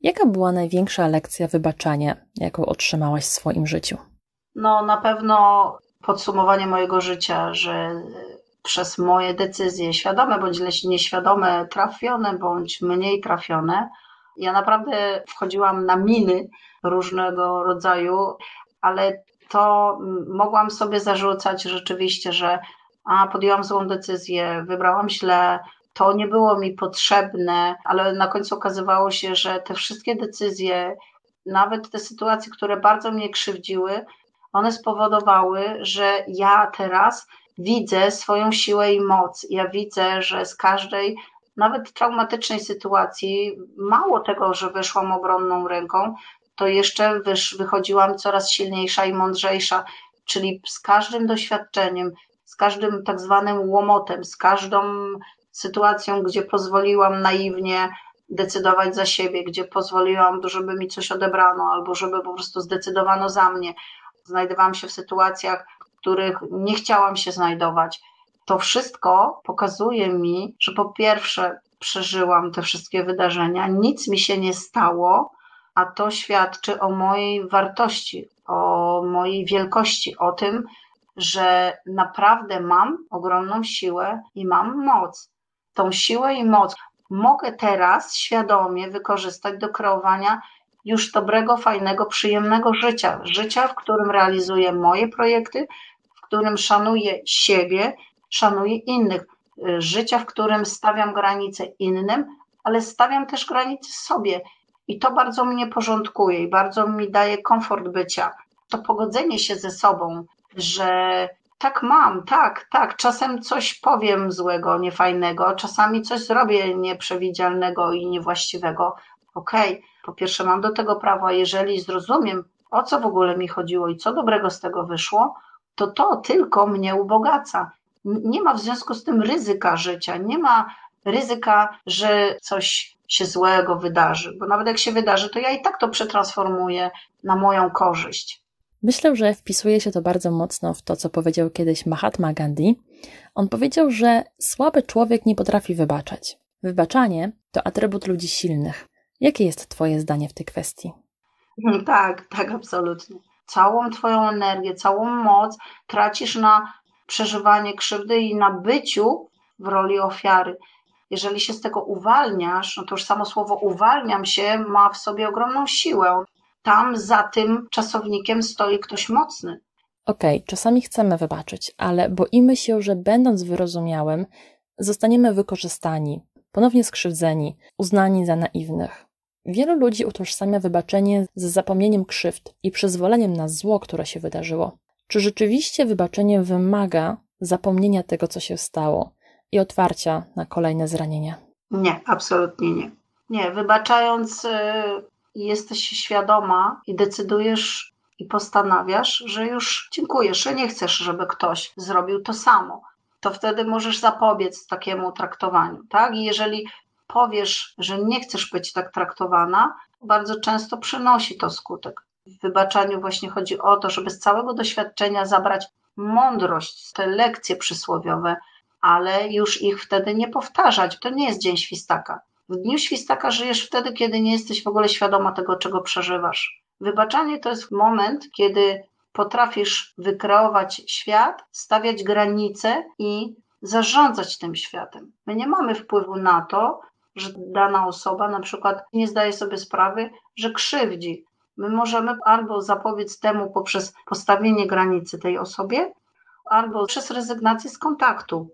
Jaka była największa lekcja wybaczania, jaką otrzymałaś w swoim życiu? No na pewno podsumowanie mojego życia, że przez moje decyzje świadome bądź nieświadome, trafione bądź mniej trafione, ja naprawdę wchodziłam na miny różnego rodzaju, ale to mogłam sobie zarzucać rzeczywiście, że podjęłam złą decyzję, wybrałam źle, to nie było mi potrzebne, ale na końcu okazywało się, że te wszystkie decyzje, nawet te sytuacje, które bardzo mnie krzywdziły, one spowodowały, że ja teraz widzę swoją siłę i moc. Ja widzę, że z każdej nawet w traumatycznej sytuacji, mało tego, że wyszłam obronną ręką, to jeszcze wychodziłam coraz silniejsza i mądrzejsza, czyli z każdym doświadczeniem, z każdym tak zwanym łomotem, z każdą sytuacją, gdzie pozwoliłam naiwnie decydować za siebie, gdzie pozwoliłam, żeby mi coś odebrano albo żeby po prostu zdecydowano za mnie. Znajdowałam się w sytuacjach, w których nie chciałam się znajdować. To wszystko pokazuje mi, że po pierwsze przeżyłam te wszystkie wydarzenia, nic mi się nie stało, a to świadczy o mojej wartości, o mojej wielkości, o tym, że naprawdę mam ogromną siłę i mam moc. Tą siłę i moc mogę teraz świadomie wykorzystać do kreowania już dobrego, fajnego, przyjemnego życia. Życia, w którym realizuję moje projekty, w którym szanuję siebie, szanuję innych, życia, w którym stawiam granice innym, ale stawiam też granice sobie i to bardzo mnie porządkuje i bardzo mi daje komfort bycia. To pogodzenie się ze sobą, że tak mam, tak, czasem coś powiem złego, niefajnego, czasami coś zrobię nieprzewidzialnego i niewłaściwego. Okej, po pierwsze mam do tego prawo, jeżeli zrozumiem, o co w ogóle mi chodziło i co dobrego z tego wyszło, to tylko mnie ubogaca. nie ma w związku z tym ryzyka życia, nie ma ryzyka, że coś się złego wydarzy, bo nawet jak się wydarzy, to ja i tak to przetransformuję na moją korzyść. Myślę, że wpisuje się to bardzo mocno w to, co powiedział kiedyś Mahatma Gandhi. On powiedział, że słaby człowiek nie potrafi wybaczać. Wybaczanie to atrybut ludzi silnych. Jakie jest Twoje zdanie w tej kwestii? Tak, absolutnie. Całą Twoją energię, całą moc tracisz na przeżywanie krzywdy i na byciu w roli ofiary. Jeżeli się z tego uwalniasz, no to już samo słowo uwalniam się ma w sobie ogromną siłę. Tam za tym czasownikiem stoi ktoś mocny. Okej, czasami chcemy wybaczyć, ale boimy się, że będąc wyrozumiałym, zostaniemy wykorzystani, ponownie skrzywdzeni, uznani za naiwnych. Wielu ludzi utożsamia wybaczenie z zapomnieniem krzywd i przyzwoleniem na zło, które się wydarzyło. Czy rzeczywiście wybaczenie wymaga zapomnienia tego, co się stało i otwarcia na kolejne zranienia? Nie, absolutnie nie. Nie, wybaczając jesteś świadoma i decydujesz i postanawiasz, że już dziękujesz, że nie chcesz, żeby ktoś zrobił to samo. To wtedy możesz zapobiec takiemu traktowaniu, tak? I jeżeli powiesz, że nie chcesz być tak traktowana, bardzo często przynosi to skutek. W wybaczaniu właśnie chodzi o to, żeby z całego doświadczenia zabrać mądrość, te lekcje przysłowiowe, ale już ich wtedy nie powtarzać. To nie jest dzień świstaka. W dniu świstaka żyjesz wtedy, kiedy nie jesteś w ogóle świadoma tego, czego przeżywasz. Wybaczanie to jest moment, kiedy potrafisz wykreować świat, stawiać granice i zarządzać tym światem. My nie mamy wpływu na to, że dana osoba na przykład nie zdaje sobie sprawy, że krzywdzi. My możemy albo zapobiec temu poprzez postawienie granicy tej osobie, albo przez rezygnację z kontaktu.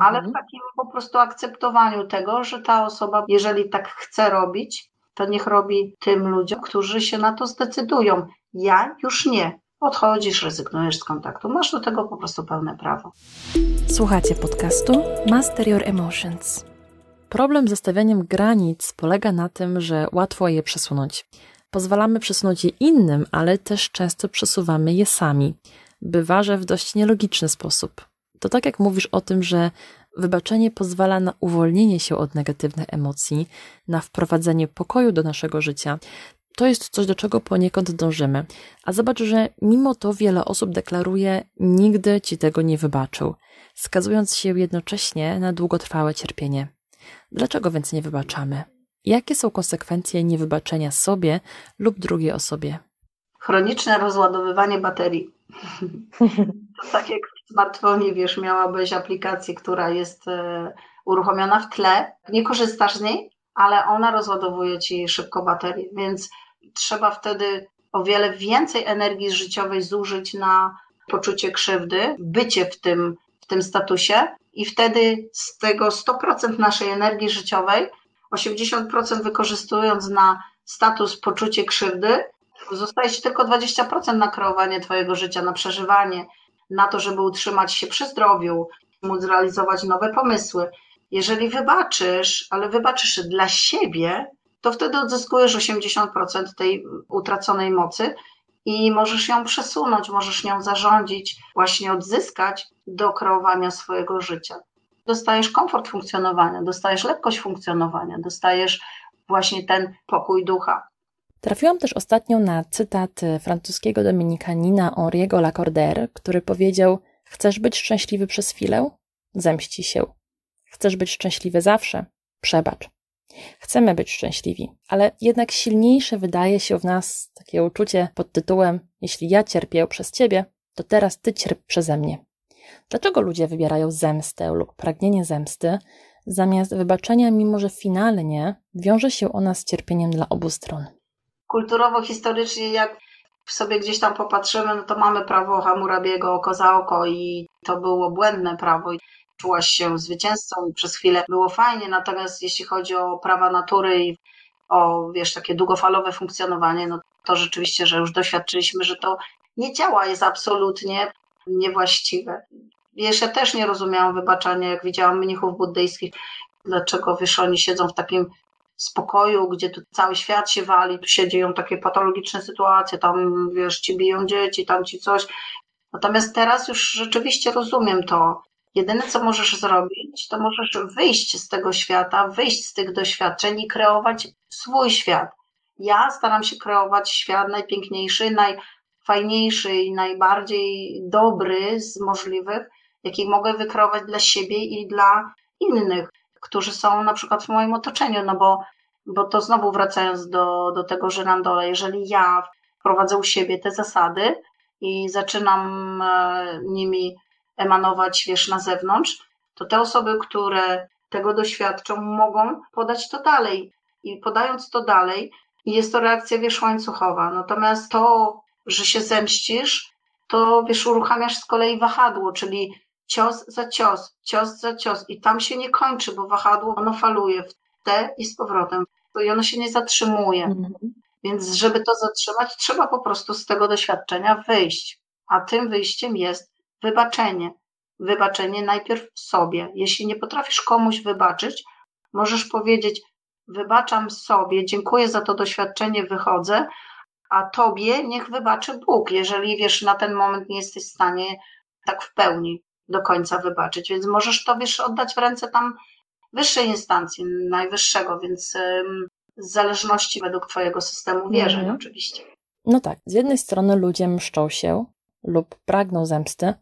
Ale w takim po prostu akceptowaniu tego, że ta osoba, jeżeli tak chce robić, to niech robi tym ludziom, którzy się na to zdecydują. Ja już nie. Odchodzisz, rezygnujesz z kontaktu. Masz do tego po prostu pełne prawo. Słuchacie podcastu Master Your Emotions. Problem ze stawianiem granic polega na tym, że łatwo je przesunąć. Pozwalamy przesunąć je innym, ale też często przesuwamy je sami. Bywa, że w dość nielogiczny sposób. To tak jak mówisz o tym, że wybaczenie pozwala na uwolnienie się od negatywnych emocji, na wprowadzenie pokoju do naszego życia. To jest coś, do czego poniekąd dążymy. A zobacz, że mimo to wiele osób deklaruje, nigdy ci tego nie wybaczył, skazując się jednocześnie na długotrwałe cierpienie. Dlaczego więc nie wybaczamy? Jakie są konsekwencje niewybaczenia sobie lub drugiej osobie? Chroniczne rozładowywanie baterii. Tak jak w smartfonie, wiesz, miałabyś aplikację, która jest uruchomiona w tle, nie korzystasz z niej, ale ona rozładowuje ci szybko baterię, więc trzeba wtedy o wiele więcej energii życiowej zużyć na poczucie krzywdy, bycie w tym statusie i wtedy z tego 100% naszej energii życiowej, 80% wykorzystując na status poczucie krzywdy, zostaje ci tylko 20% na kreowanie twojego życia, na przeżywanie, na to, żeby utrzymać się przy zdrowiu, móc realizować nowe pomysły. Jeżeli wybaczysz, ale wybaczysz dla siebie, to wtedy odzyskujesz 80% tej utraconej mocy i możesz ją przesunąć, możesz nią zarządzić, właśnie odzyskać do kreowania swojego życia. Dostajesz komfort funkcjonowania, dostajesz lekkość funkcjonowania, dostajesz właśnie ten pokój ducha. Trafiłam też ostatnio na cytat francuskiego dominikanina Henri'ego Lacordaire, który powiedział: chcesz być szczęśliwy przez chwilę? Zemści się. Chcesz być szczęśliwy zawsze? Przebacz. Chcemy być szczęśliwi, ale jednak silniejsze wydaje się w nas takie uczucie pod tytułem: jeśli ja cierpię przez ciebie, to teraz ty cierp przeze mnie. Dlaczego ludzie wybierają zemstę lub pragnienie zemsty zamiast wybaczenia, mimo że finalnie wiąże się ona z cierpieniem dla obu stron? Kulturowo, historycznie, jak sobie gdzieś tam popatrzymy, no to mamy prawo Hammurabiego oko za oko i to było błędne prawo. Czułaś się zwycięzcą i przez chwilę było fajnie, natomiast jeśli chodzi o prawa natury i o, wiesz, takie długofalowe funkcjonowanie, no to rzeczywiście, że już doświadczyliśmy, że to nie działa, jest absolutnie niewłaściwe. Wiesz, ja też nie rozumiałam wybaczania, jak widziałam mnichów buddyjskich, dlaczego, wiesz, oni siedzą w takim spokoju, gdzie tu cały świat się wali, tu się dzieją takie patologiczne sytuacje, tam, wiesz, ci biją dzieci, tam ci coś. Natomiast teraz już rzeczywiście rozumiem to, Jedyne, co możesz zrobić, to możesz wyjść z tego świata, wyjść z tych doświadczeń i kreować swój świat. Ja staram się kreować świat najpiękniejszy, najfajniejszy i najbardziej dobry z możliwych, jaki mogę wykreować dla siebie i dla innych, którzy są na przykład w moim otoczeniu, no bo to znowu wracając do tego żyrandole, jeżeli ja wprowadzę u siebie te zasady i zaczynam nimi emanować, wiesz, na zewnątrz, to te osoby, które tego doświadczą, mogą podać to dalej. I podając to dalej, jest to reakcja, wiesz, łańcuchowa. Natomiast to, że się zemścisz, to, wiesz, uruchamiasz z kolei wahadło, czyli cios za cios, cios za cios. I tam się nie kończy, bo wahadło, ono faluje w te i z powrotem. I ono się nie zatrzymuje. Więc żeby to zatrzymać, trzeba po prostu z tego doświadczenia wyjść. A tym wyjściem jest wybaczenie. Wybaczenie najpierw sobie. Jeśli nie potrafisz komuś wybaczyć, możesz powiedzieć: wybaczam sobie, dziękuję za to doświadczenie, wychodzę, a tobie niech wybaczy Bóg, jeżeli, wiesz, na ten moment nie jesteś w stanie tak w pełni do końca wybaczyć. Więc możesz to, wiesz, oddać w ręce tam wyższej instancji, najwyższego, więc z zależności według twojego systemu wierzeń oczywiście. No tak, z jednej strony ludzie mszczą się lub pragną zemsty,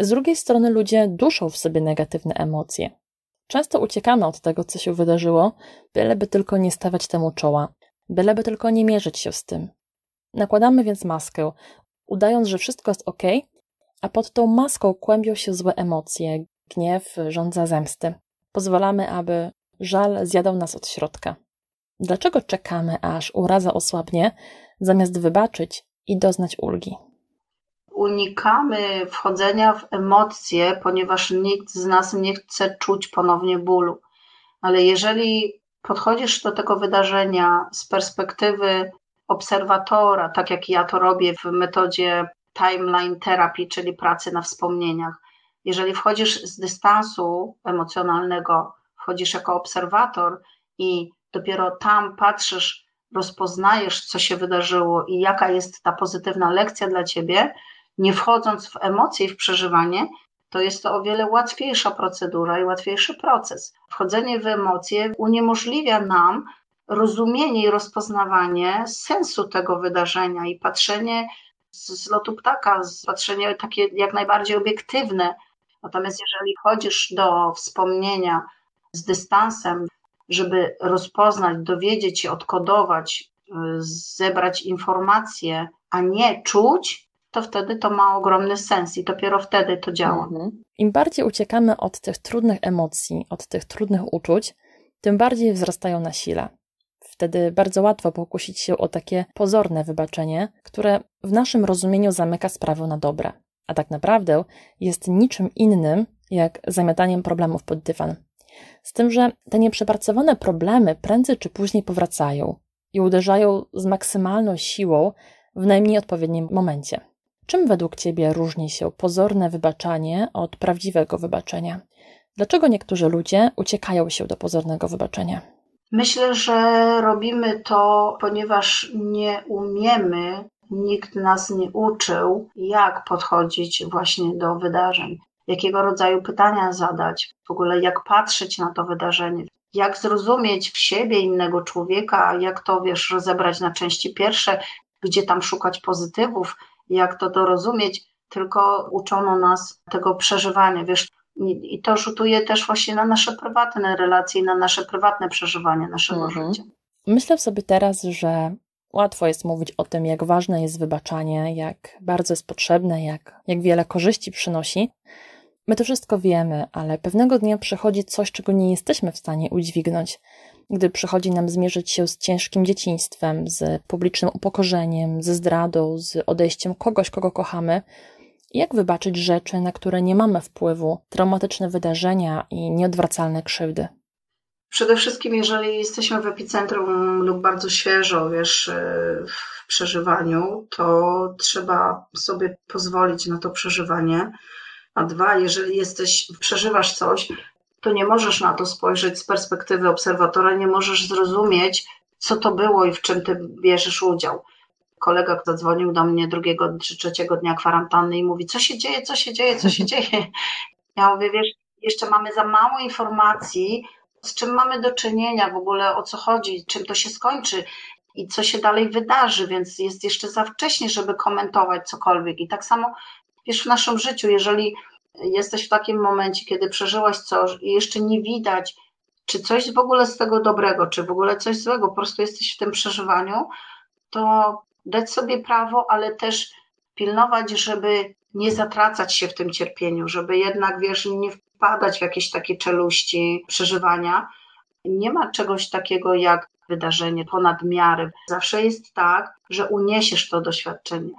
z drugiej strony ludzie duszą w sobie negatywne emocje. Często uciekamy od tego, co się wydarzyło, byleby tylko nie stawiać temu czoła, byleby tylko nie mierzyć się z tym. Nakładamy więc maskę, udając, że wszystko jest ok, a pod tą maską kłębią się złe emocje, gniew, żądza zemsty. Pozwalamy, aby żal zjadał nas od środka. Dlaczego czekamy, aż uraza osłabnie, zamiast wybaczyć i doznać ulgi? Unikamy wchodzenia w emocje, ponieważ nikt z nas nie chce czuć ponownie bólu. Ale jeżeli podchodzisz do tego wydarzenia z perspektywy obserwatora, tak jak ja to robię w metodzie timeline therapy, czyli pracy na wspomnieniach, jeżeli wchodzisz z dystansu emocjonalnego, wchodzisz jako obserwator i dopiero tam patrzysz, rozpoznajesz, co się wydarzyło i jaka jest ta pozytywna lekcja dla ciebie, nie wchodząc w emocje i w przeżywanie, to jest to o wiele łatwiejsza procedura i łatwiejszy proces. Wchodzenie w emocje uniemożliwia nam rozumienie i rozpoznawanie sensu tego wydarzenia i patrzenie z lotu ptaka, patrzenie takie jak najbardziej obiektywne. Natomiast jeżeli chodzisz do wspomnienia z dystansem, żeby rozpoznać, dowiedzieć się, odkodować, zebrać informacje, a nie czuć, to wtedy to ma ogromny sens i dopiero wtedy to działa. Im bardziej uciekamy od tych trudnych emocji, od tych trudnych uczuć, tym bardziej wzrastają na sile. Wtedy bardzo łatwo pokusić się o takie pozorne wybaczenie, które w naszym rozumieniu zamyka sprawę na dobre, a tak naprawdę jest niczym innym jak zamiataniem problemów pod dywan. Z tym, że te nieprzepracowane problemy prędzej czy później powracają i uderzają z maksymalną siłą w najmniej odpowiednim momencie. Czym według ciebie różni się pozorne wybaczanie od prawdziwego wybaczenia? Dlaczego niektórzy ludzie uciekają się do pozornego wybaczenia? Myślę, że robimy to, ponieważ nie umiemy, nikt nas nie uczył, jak podchodzić właśnie do wydarzeń, jakiego rodzaju pytania zadać, w ogóle jak patrzeć na to wydarzenie, jak zrozumieć siebie, innego człowieka, jak to, wiesz, rozebrać na części pierwsze, gdzie tam szukać pozytywów, jak to dorozumieć, tylko uczono nas tego przeżywania, wiesz, i to rzutuje też właśnie na nasze prywatne relacje i na nasze prywatne przeżywanie naszego życia. Myślę sobie teraz, że łatwo jest mówić o tym, jak ważne jest wybaczanie, jak bardzo jest potrzebne, jak wiele korzyści przynosi. My to wszystko wiemy, ale pewnego dnia przychodzi coś, czego nie jesteśmy w stanie udźwignąć. Gdy przychodzi nam zmierzyć się z ciężkim dzieciństwem, z publicznym upokorzeniem, ze zdradą, z odejściem kogoś, kogo kochamy. Jak wybaczyć rzeczy, na które nie mamy wpływu, traumatyczne wydarzenia i nieodwracalne krzywdy? Przede wszystkim, jeżeli jesteśmy w epicentrum lub bardzo świeżo, wiesz, w przeżywaniu, to trzeba sobie pozwolić na to przeżywanie. A dwa, jeżeli przeżywasz coś, to nie możesz na to spojrzeć z perspektywy obserwatora, nie możesz zrozumieć, co to było i w czym ty bierzesz udział. Kolega zadzwonił do mnie drugiego czy trzeciego dnia kwarantanny i mówi: co się dzieje, co się dzieje, co się dzieje. Ja mówię, wiesz, jeszcze mamy za mało informacji, z czym mamy do czynienia w ogóle, o co chodzi, czym to się skończy i co się dalej wydarzy, więc jest jeszcze za wcześnie, żeby komentować cokolwiek. I tak samo, wiesz, w naszym życiu, jeżeli jesteś w takim momencie, kiedy przeżyłaś coś i jeszcze nie widać, czy coś w ogóle z tego dobrego, czy w ogóle coś złego, po prostu jesteś w tym przeżywaniu, to dać sobie prawo, ale też pilnować, żeby nie zatracać się w tym cierpieniu, żeby jednak, wiesz, nie wpadać w jakieś takie czeluści przeżywania. Nie ma czegoś takiego jak wydarzenie ponad miarę. Zawsze jest tak, że uniesiesz to doświadczenie.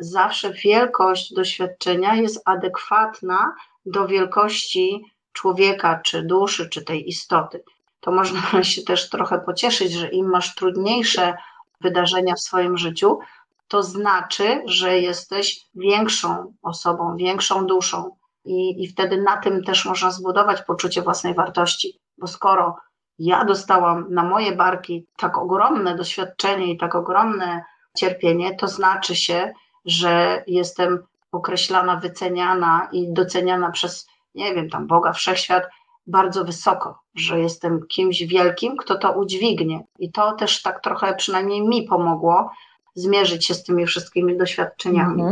Zawsze wielkość doświadczenia jest adekwatna do wielkości człowieka, czy duszy, czy tej istoty. To można się też trochę pocieszyć, że im masz trudniejsze wydarzenia w swoim życiu, to znaczy, że jesteś większą osobą, większą duszą i wtedy na tym też można zbudować poczucie własnej wartości, bo skoro ja dostałam na moje barki tak ogromne doświadczenie i tak ogromne cierpienie, to znaczy się, że jestem określana, wyceniana i doceniana przez, nie wiem, tam Boga, Wszechświat bardzo wysoko, że jestem kimś wielkim, kto to udźwignie. I to też tak trochę przynajmniej mi pomogło zmierzyć się z tymi wszystkimi doświadczeniami.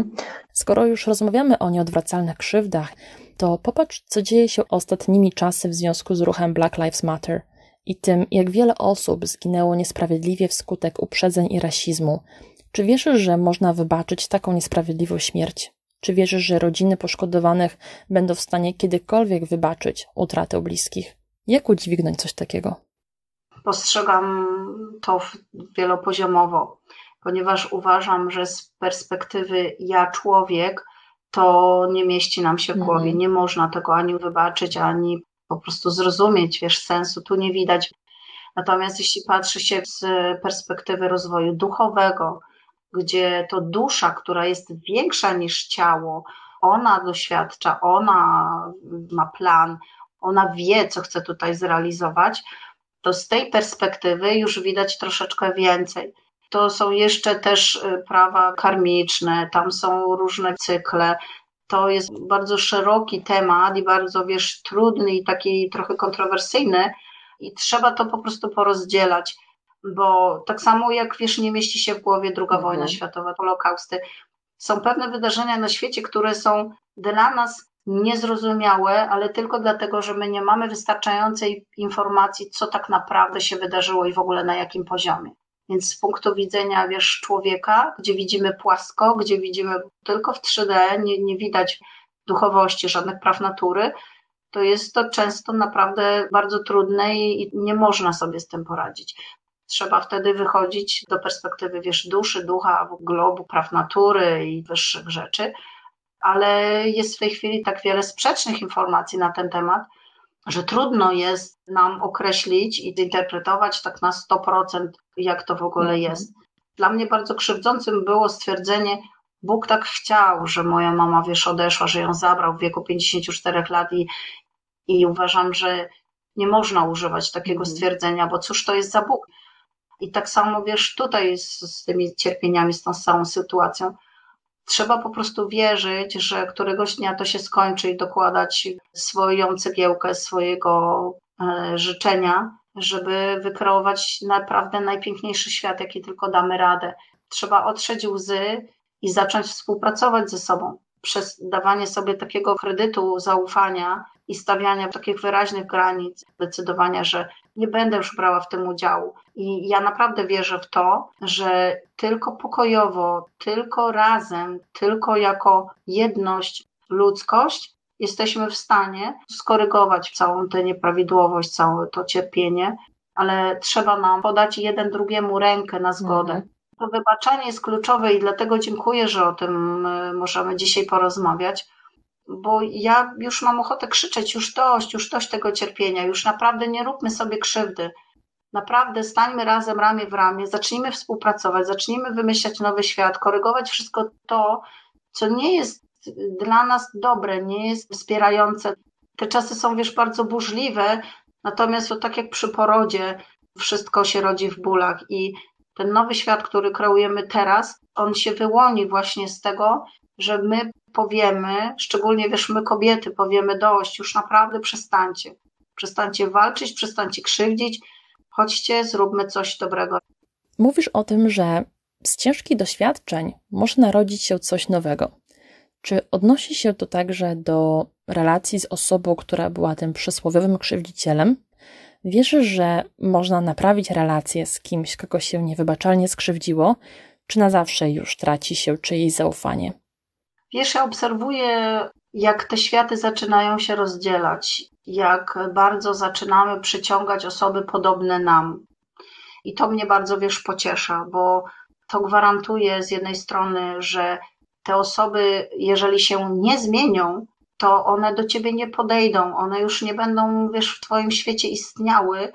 Skoro już rozmawiamy o nieodwracalnych krzywdach, to popatrz, co dzieje się ostatnimi czasy w związku z ruchem Black Lives Matter i tym, jak wiele osób zginęło niesprawiedliwie wskutek uprzedzeń i rasizmu. Czy wierzysz, że można wybaczyć taką niesprawiedliwą śmierć? Czy wierzysz, że rodziny poszkodowanych będą w stanie kiedykolwiek wybaczyć utratę bliskich? Jak udźwignąć coś takiego? Postrzegam to wielopoziomowo, ponieważ uważam, że z perspektywy ja człowiek to nie mieści nam się w głowie. Nie można tego ani wybaczyć, ani po prostu zrozumieć, wiesz, sensu tu nie widać. Natomiast jeśli patrzy się z perspektywy rozwoju duchowego, gdzie to dusza, która jest większa niż ciało, ona doświadcza, ona ma plan, ona wie, co chce tutaj zrealizować, to z tej perspektywy już widać troszeczkę więcej. To są jeszcze też prawa karmiczne, tam są różne cykle. To jest bardzo szeroki temat i bardzo, wiesz, trudny i taki trochę kontrowersyjny i trzeba to po prostu porozdzielać, bo tak samo jak, wiesz, nie mieści się w głowie II wojna światowa, holokausty. Są pewne wydarzenia na świecie, które są dla nas niezrozumiałe, ale tylko dlatego, że my nie mamy wystarczającej informacji, co tak naprawdę się wydarzyło i w ogóle na jakim poziomie. Więc z punktu widzenia, wiesz, człowieka, gdzie widzimy płasko, gdzie widzimy tylko w 3D, nie widać duchowości, żadnych praw natury, to jest to często naprawdę bardzo trudne i nie można sobie z tym poradzić. Trzeba wtedy wychodzić do perspektywy, wiesz, duszy, ducha, globu, praw natury i wyższych rzeczy, ale jest w tej chwili tak wiele sprzecznych informacji na ten temat, że trudno jest nam określić i zinterpretować tak na 100%, jak to w ogóle jest. Dla mnie bardzo krzywdzącym było stwierdzenie, Bóg tak chciał, że moja mama, wiesz, odeszła, że ją zabrał w wieku 54 lat i uważam, że nie można używać takiego stwierdzenia, bo cóż to jest za Bóg? I tak samo, wiesz, tutaj z tymi cierpieniami, z tą całą sytuacją, trzeba po prostu wierzyć, że któregoś dnia to się skończy i dokładać swoją cegiełkę, swojego życzenia, żeby wykreować naprawdę najpiękniejszy świat, jaki tylko damy radę. Trzeba otrzeć łzy i zacząć współpracować ze sobą przez dawanie sobie takiego kredytu zaufania i stawiania takich wyraźnych granic, decydowania, że nie będę już brała w tym udziału. I ja naprawdę wierzę w to, że tylko pokojowo, tylko razem, tylko jako jedność, ludzkość jesteśmy w stanie skorygować całą tę nieprawidłowość, całe to cierpienie, ale trzeba nam podać jeden drugiemu rękę na zgodę. To wybaczanie jest kluczowe i dlatego dziękuję, że o tym możemy dzisiaj porozmawiać, bo ja już mam ochotę krzyczeć, już dość tego cierpienia, już naprawdę nie róbmy sobie krzywdy. Naprawdę stańmy razem ramię w ramię, zacznijmy współpracować, zacznijmy wymyślać nowy świat, korygować wszystko to, co nie jest dla nas dobre, nie jest wspierające. Te czasy są, wiesz, bardzo burzliwe, natomiast to tak jak przy porodzie, wszystko się rodzi w bólach i ten nowy świat, który kreujemy teraz, on się wyłoni właśnie z tego, że my powiemy, szczególnie wiesz, my kobiety powiemy dość, już naprawdę przestańcie. Przestańcie walczyć, przestańcie krzywdzić, chodźcie, zróbmy coś dobrego. Mówisz o tym, że z ciężkich doświadczeń może narodzić się coś nowego. Czy odnosi się to także do relacji z osobą, która była tym przysłowiowym krzywdzicielem? Wierzysz, że można naprawić relację z kimś, kogo się niewybaczalnie skrzywdziło, czy na zawsze już traci się czyjeś zaufanie? Wiesz, ja obserwuję, jak te światy zaczynają się rozdzielać, jak bardzo zaczynamy przyciągać osoby podobne nam. I to mnie bardzo, wiesz, pociesza, bo to gwarantuje z jednej strony, że te osoby, jeżeli się nie zmienią, to one do ciebie nie podejdą, one już nie będą, wiesz, w twoim świecie istniały,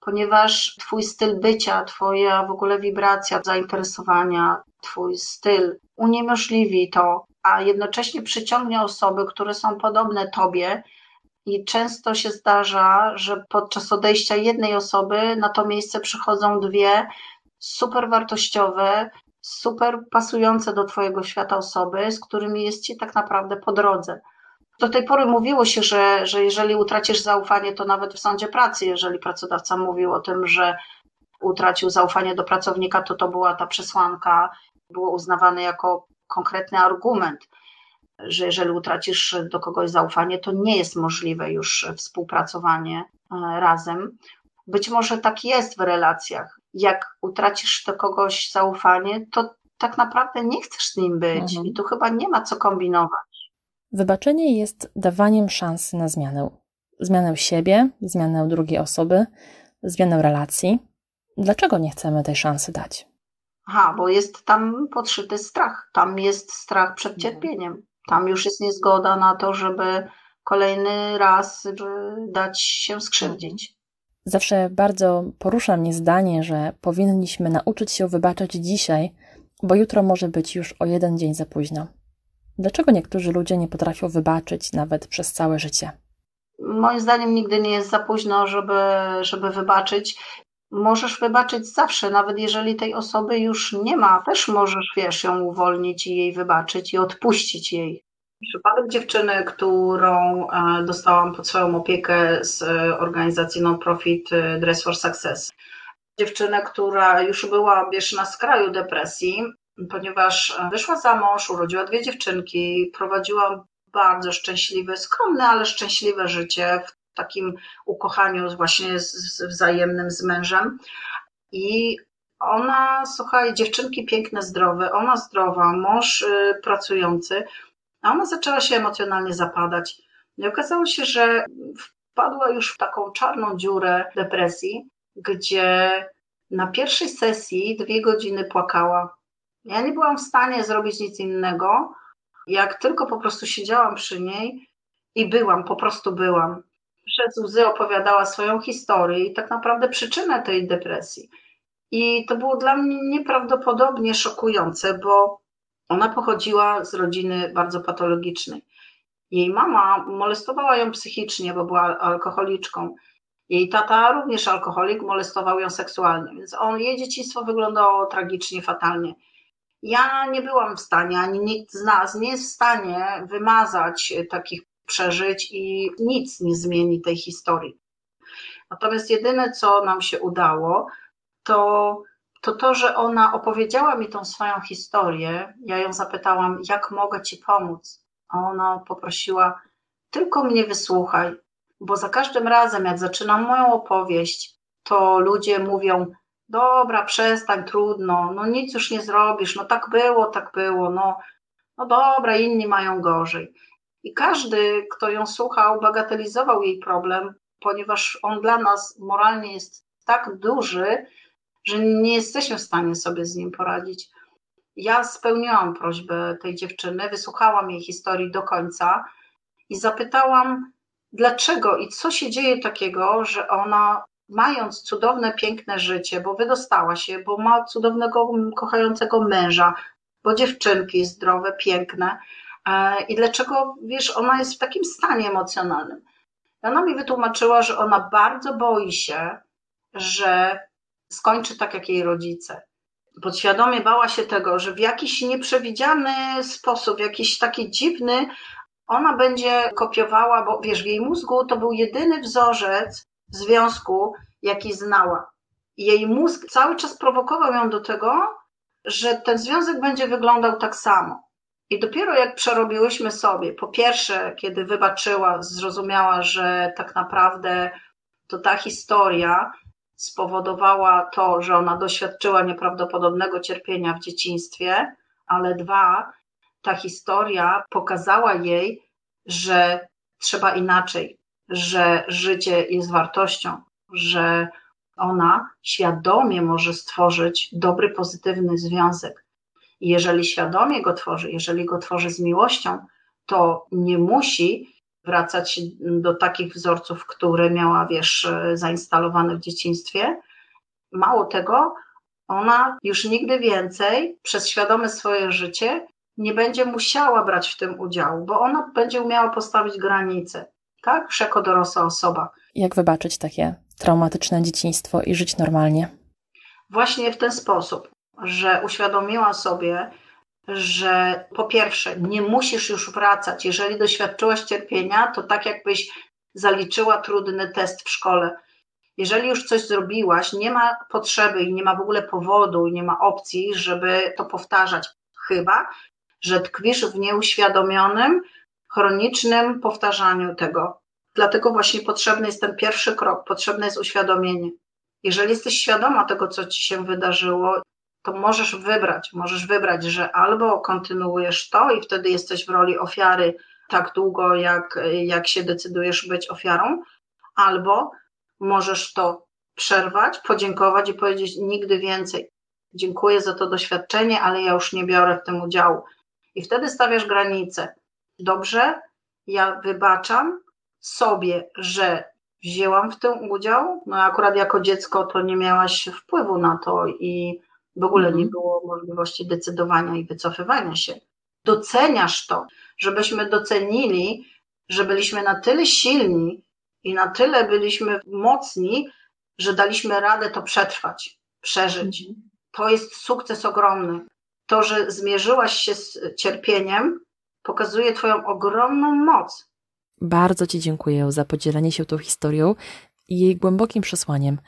ponieważ twój styl bycia, twoja w ogóle wibracja, zainteresowania, twój styl uniemożliwi to, a jednocześnie przyciągnie osoby, które są podobne tobie i często się zdarza, że podczas odejścia jednej osoby na to miejsce przychodzą dwie super wartościowe, super pasujące do twojego świata osoby, z którymi jest ci tak naprawdę po drodze. Do tej pory mówiło się, że jeżeli utracisz zaufanie, to nawet w sądzie pracy, jeżeli pracodawca mówił o tym, że utracił zaufanie do pracownika, to była ta przesłanka, było uznawane jako konkretny argument, że jeżeli utracisz do kogoś zaufanie, to nie jest możliwe już współpracowanie razem. Być może tak jest w relacjach. Jak utracisz do kogoś zaufanie, to tak naprawdę nie chcesz z nim być i tu chyba nie ma co kombinować. Wybaczenie jest dawaniem szansy na zmianę. Zmianę siebie, zmianę drugiej osoby, zmianę relacji. Dlaczego nie chcemy tej szansy dać? Aha, bo jest tam podszyty strach. Tam jest strach przed cierpieniem. Tam już jest niezgoda na to, żeby kolejny raz dać się skrzywdzić. Zawsze bardzo porusza mnie zdanie, że powinniśmy nauczyć się wybaczać dzisiaj, bo jutro może być już o jeden dzień za późno. Dlaczego niektórzy ludzie nie potrafią wybaczyć nawet przez całe życie? Moim zdaniem nigdy nie jest za późno, żeby wybaczyć. Możesz wybaczyć zawsze, nawet jeżeli tej osoby już nie ma. Też możesz, wiesz, ją uwolnić i jej wybaczyć i odpuścić jej. Przypadek dziewczyny, którą dostałam pod swoją opiekę z organizacji non-profit Dress for Success. Dziewczynę, która już była, wiesz, na skraju depresji, ponieważ wyszła za mąż, urodziła dwie dziewczynki, prowadziła bardzo szczęśliwe, skromne, ale szczęśliwe życie w takim ukochaniu właśnie wzajemnym z mężem. I ona, słuchaj, dziewczynki piękne, zdrowe, ona zdrowa, mąż pracujący, a ona zaczęła się emocjonalnie zapadać. I okazało się, że wpadła już w taką czarną dziurę depresji, gdzie na pierwszej sesji 2 godziny płakała. Ja nie byłam w stanie zrobić nic innego, jak tylko po prostu siedziałam przy niej i byłam, po prostu byłam. Przez łzy opowiadała swoją historię i tak naprawdę przyczynę tej depresji. I to było dla mnie nieprawdopodobnie szokujące, bo ona pochodziła z rodziny bardzo patologicznej. Jej mama molestowała ją psychicznie, bo była alkoholiczką. Jej tata, również alkoholik, molestował ją seksualnie, więc jej dzieciństwo wyglądało tragicznie, fatalnie. Ja nie byłam w stanie, ani nikt z nas nie jest w stanie wymazać takich przeżyć i nic nie zmieni tej historii. Natomiast jedyne, co nam się udało, to, że ona opowiedziała mi tą swoją historię. Ja ją zapytałam, jak mogę ci pomóc? A ona poprosiła, tylko mnie wysłuchaj, bo za każdym razem, jak zaczynam moją opowieść, to ludzie mówią, dobra, przestań, trudno, no nic już nie zrobisz, no tak było, no dobra, inni mają gorzej. I każdy, kto ją słuchał, bagatelizował jej problem, ponieważ on dla nas moralnie jest tak duży, że nie jesteśmy w stanie sobie z nim poradzić. Ja spełniłam prośbę tej dziewczyny, wysłuchałam jej historii do końca i zapytałam, dlaczego i co się dzieje takiego, że ona, mając cudowne, piękne życie, bo wydostała się, bo ma cudownego, kochającego męża, bo dziewczynki zdrowe, piękne i dlaczego, wiesz, ona jest w takim stanie emocjonalnym. Ona mi wytłumaczyła, że ona bardzo boi się, że skończy tak jak jej rodzice, podświadomie bała się tego, że w jakiś nieprzewidziany sposób, w jakiś taki dziwny, ona będzie kopiowała, bo wiesz, w jej mózgu to był jedyny wzorzec związku, jaki znała. Jej mózg cały czas prowokował ją do tego, że ten związek będzie wyglądał tak samo. I dopiero jak przerobiłyśmy sobie, po pierwsze, kiedy wybaczyła, zrozumiała, że tak naprawdę to ta historia spowodowała to, że ona doświadczyła nieprawdopodobnego cierpienia w dzieciństwie, ale dwa, ta historia pokazała jej, że trzeba inaczej, że życie jest wartością, że ona świadomie może stworzyć dobry, pozytywny związek. I jeżeli świadomie go tworzy, jeżeli go tworzy z miłością, to nie musi wracać do takich wzorców, które miała, wiesz, zainstalowane w dzieciństwie. Mało tego, ona już nigdy więcej przez świadome swoje życie nie będzie musiała brać w tym udziału, bo ona będzie umiała postawić granice, tak? Już jako dorosła osoba. Jak wybaczyć takie traumatyczne dzieciństwo i żyć normalnie? Właśnie w ten sposób, że uświadomiła sobie, że po pierwsze, nie musisz już wracać. Jeżeli doświadczyłaś cierpienia, to tak jakbyś zaliczyła trudny test w szkole. Jeżeli już coś zrobiłaś, nie ma potrzeby i nie ma w ogóle powodu i nie ma opcji, żeby to powtarzać. Chyba że tkwisz w nieuświadomionym, chronicznym powtarzaniu tego. Dlatego właśnie potrzebny jest ten pierwszy krok, potrzebne jest uświadomienie. Jeżeli jesteś świadoma tego, co ci się wydarzyło, to możesz wybrać, że albo kontynuujesz to i wtedy jesteś w roli ofiary tak długo, jak się decydujesz być ofiarą, albo możesz to przerwać, podziękować i powiedzieć nigdy więcej. Dziękuję za to doświadczenie, ale ja już nie biorę w tym udziału. I wtedy stawiasz granicę. Dobrze, ja wybaczam sobie, że wzięłam w tym udział. No akurat jako dziecko to nie miałaś wpływu na to i w ogóle nie było możliwości decydowania i wycofywania się. Doceniasz to, żebyśmy docenili, że byliśmy na tyle silni i na tyle byliśmy mocni, że daliśmy radę to przetrwać, przeżyć. To jest sukces ogromny. To, że zmierzyłaś się z cierpieniem, pokazuje twoją ogromną moc. Bardzo ci dziękuję za podzielenie się tą historią i jej głębokim przesłaniem.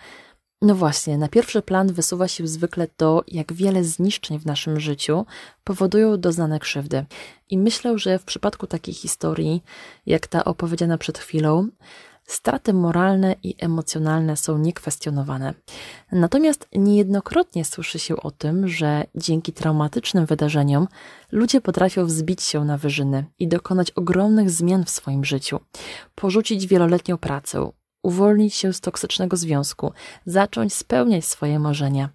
No właśnie, na pierwszy plan wysuwa się zwykle to, jak wiele zniszczeń w naszym życiu powodują doznane krzywdy. I myślę, że w przypadku takiej historii, jak ta opowiedziana przed chwilą, straty moralne i emocjonalne są niekwestionowane. Natomiast niejednokrotnie słyszy się o tym, że dzięki traumatycznym wydarzeniom ludzie potrafią wzbić się na wyżyny i dokonać ogromnych zmian w swoim życiu, porzucić wieloletnią pracę, uwolnić się z toksycznego związku, zacząć spełniać swoje marzenia.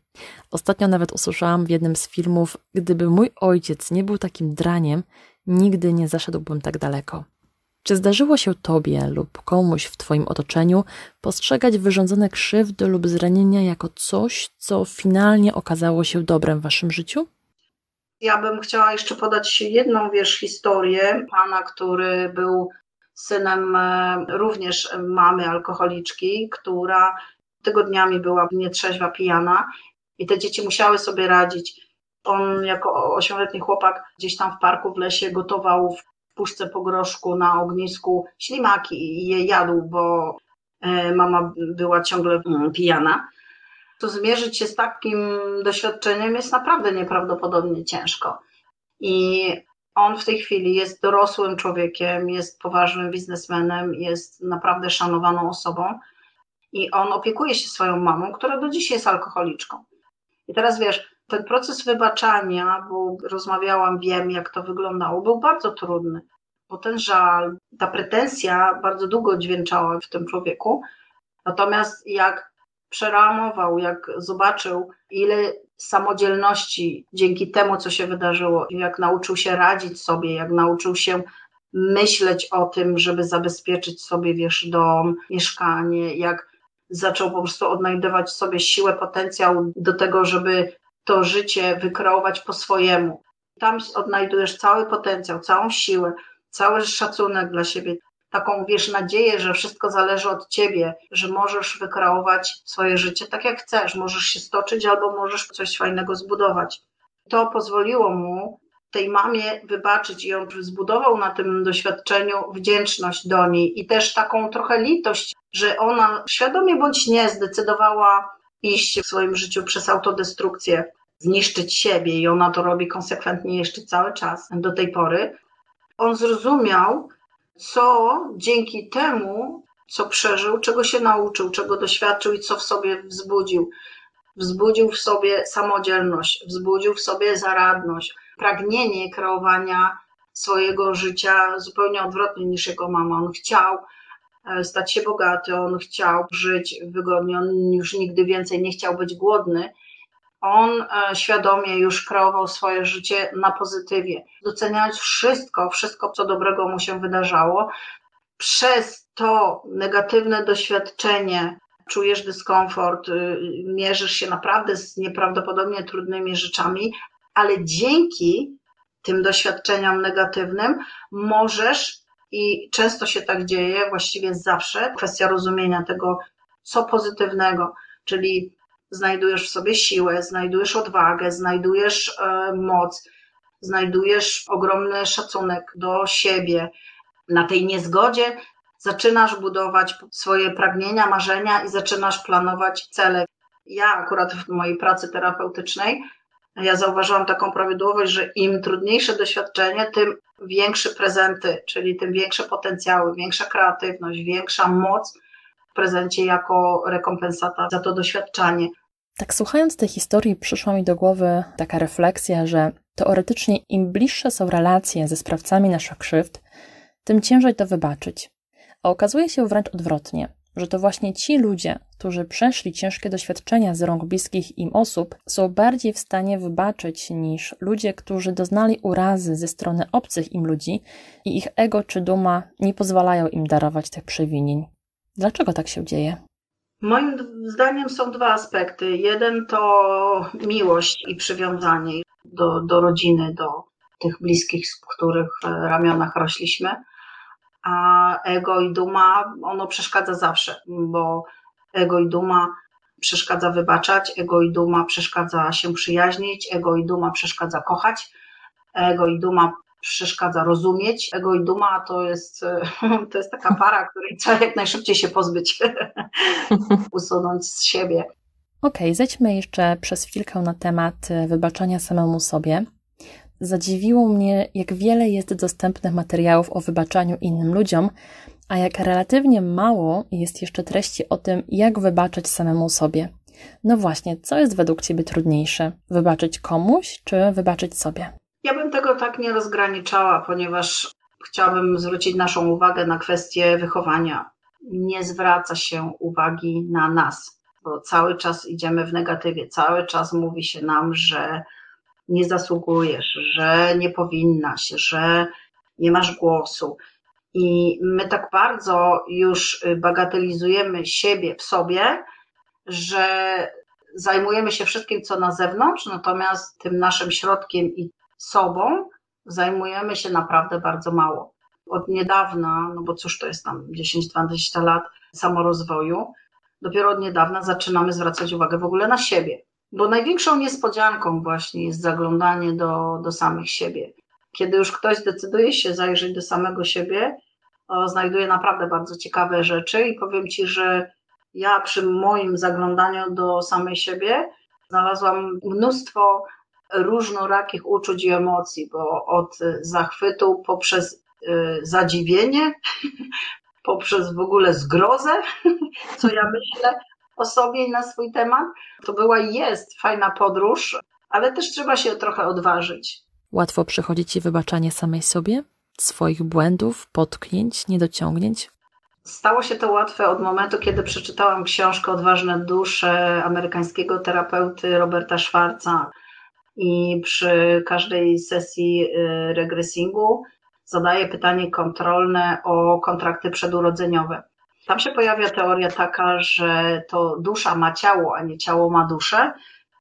Ostatnio nawet usłyszałam w jednym z filmów, gdyby mój ojciec nie był takim draniem, nigdy nie zaszedłbym tak daleko. Czy zdarzyło się tobie lub komuś w twoim otoczeniu postrzegać wyrządzone krzywdy lub zranienia jako coś, co finalnie okazało się dobrem w waszym życiu? Ja bym chciała jeszcze podać jedną, wiesz, historię pana, który był synem również mamy alkoholiczki, która tygodniami była nietrzeźwa, pijana i te dzieci musiały sobie radzić. On jako 8-letni chłopak gdzieś tam w parku, w lesie gotował w puszce po groszku na ognisku ślimaki i je jadł, bo mama była ciągle pijana. To zmierzyć się z takim doświadczeniem jest naprawdę nieprawdopodobnie ciężko. I on w tej chwili jest dorosłym człowiekiem, jest poważnym biznesmenem, jest naprawdę szanowaną osobą i on opiekuje się swoją mamą, która do dzisiaj jest alkoholiczką. I teraz wiesz, ten proces wybaczania, bo rozmawiałam, wiem jak to wyglądało, był bardzo trudny, bo ten żal, ta pretensja bardzo długo dźwięczała w tym człowieku. Natomiast jak przeramował, jak zobaczył, ile samodzielności dzięki temu, co się wydarzyło, jak nauczył się radzić sobie, jak nauczył się myśleć o tym, żeby zabezpieczyć sobie, wiesz, dom, mieszkanie, jak zaczął po prostu odnajdywać w sobie siłę, potencjał do tego, żeby to życie wykreować po swojemu. Tam odnajdujesz cały potencjał, całą siłę, cały szacunek dla siebie, taką, wiesz, nadzieję, że wszystko zależy od ciebie, że możesz wykreować swoje życie tak jak chcesz, możesz się stoczyć albo możesz coś fajnego zbudować. To pozwoliło mu, tej mamie, wybaczyć i on zbudował na tym doświadczeniu wdzięczność do niej i też taką trochę litość, że ona świadomie bądź nie zdecydowała iść w swoim życiu przez autodestrukcję, zniszczyć siebie i ona to robi konsekwentnie jeszcze cały czas do tej pory. On zrozumiał, co dzięki temu, co przeżył, czego się nauczył, czego doświadczył i co w sobie wzbudził. Wzbudził w sobie samodzielność, wzbudził w sobie zaradność, pragnienie kreowania swojego życia zupełnie odwrotnie niż jego mama. On chciał stać się bogaty, on chciał żyć wygodnie, on już nigdy więcej nie chciał być głodny. On świadomie już kreował swoje życie na pozytywie, doceniając wszystko, co dobrego mu się wydarzało. Przez to negatywne doświadczenie czujesz dyskomfort, mierzysz się naprawdę z nieprawdopodobnie trudnymi rzeczami, ale dzięki tym doświadczeniom negatywnym możesz, i często się tak dzieje, właściwie zawsze, kwestia rozumienia tego, co pozytywnego, czyli znajdujesz w sobie siłę, znajdujesz odwagę, znajdujesz moc, znajdujesz ogromny szacunek do siebie. Na tej niezgodzie zaczynasz budować swoje pragnienia, marzenia i zaczynasz planować cele. Ja akurat w mojej pracy terapeutycznej zauważyłam taką prawidłowość, że im trudniejsze doświadczenie, tym większe prezenty, czyli tym większe potencjały, większa kreatywność, większa moc w prezencie jako rekompensata za to doświadczanie. Tak słuchając tej historii przyszła mi do głowy taka refleksja, że teoretycznie im bliższe są relacje ze sprawcami naszych krzywd, tym ciężej to wybaczyć. A okazuje się wręcz odwrotnie, że to właśnie ci ludzie, którzy przeszli ciężkie doświadczenia z rąk bliskich im osób, są bardziej w stanie wybaczyć niż ludzie, którzy doznali urazy ze strony obcych im ludzi i ich ego czy duma nie pozwalają im darować tych przewinień. Dlaczego tak się dzieje? Moim zdaniem są dwa aspekty. Jeden to miłość i przywiązanie do rodziny, do tych bliskich, z których ramionach rośliśmy. A ego i duma, ono przeszkadza zawsze, bo ego i duma przeszkadza wybaczać, ego i duma przeszkadza się przyjaźnić, ego i duma przeszkadza kochać, ego i duma przeszkadza rozumieć. Ego i duma to jest taka para, której trzeba jak najszybciej się pozbyć, usunąć z siebie. Okej, zejdźmy jeszcze przez chwilkę na temat wybaczania samemu sobie. Zadziwiło mnie, jak wiele jest dostępnych materiałów o wybaczaniu innym ludziom, a jak relatywnie mało jest jeszcze treści o tym, jak wybaczać samemu sobie. No właśnie, co jest według ciebie trudniejsze? Wybaczyć komuś, czy wybaczyć sobie? Ja bym tego tak nie rozgraniczała, ponieważ chciałabym zwrócić naszą uwagę na kwestię wychowania. Nie zwraca się uwagi na nas, bo cały czas idziemy w negatywie, cały czas mówi się nam, że nie zasługujesz, że nie powinnaś, że nie masz głosu. I my tak bardzo już bagatelizujemy siebie w sobie, że zajmujemy się wszystkim, co na zewnątrz, natomiast tym naszym środkiem i sobą zajmujemy się naprawdę bardzo mało. Od niedawna, no bo cóż to jest tam 10-20 lat samorozwoju, dopiero od niedawna zaczynamy zwracać uwagę w ogóle na siebie. Bo największą niespodzianką właśnie jest zaglądanie do samych siebie. Kiedy już ktoś decyduje się zajrzeć do samego siebie, znajduje naprawdę bardzo ciekawe rzeczy i powiem ci, że ja przy moim zaglądaniu do samej siebie znalazłam mnóstwo różnorakich uczuć i emocji, bo od zachwytu poprzez zadziwienie, poprzez w ogóle zgrozę, co ja myślę o sobie i na swój temat. To była i jest fajna podróż, ale też trzeba się trochę odważyć. Łatwo przychodzi ci wybaczanie samej sobie, swoich błędów, potknięć, niedociągnięć? Stało się to łatwe od momentu, kiedy przeczytałam książkę Odważne Dusze amerykańskiego terapeuty Roberta Schwartza. I przy każdej sesji regresingu zadaję pytanie kontrolne o kontrakty przedurodzeniowe. Tam się pojawia teoria taka, że to dusza ma ciało, a nie ciało ma duszę,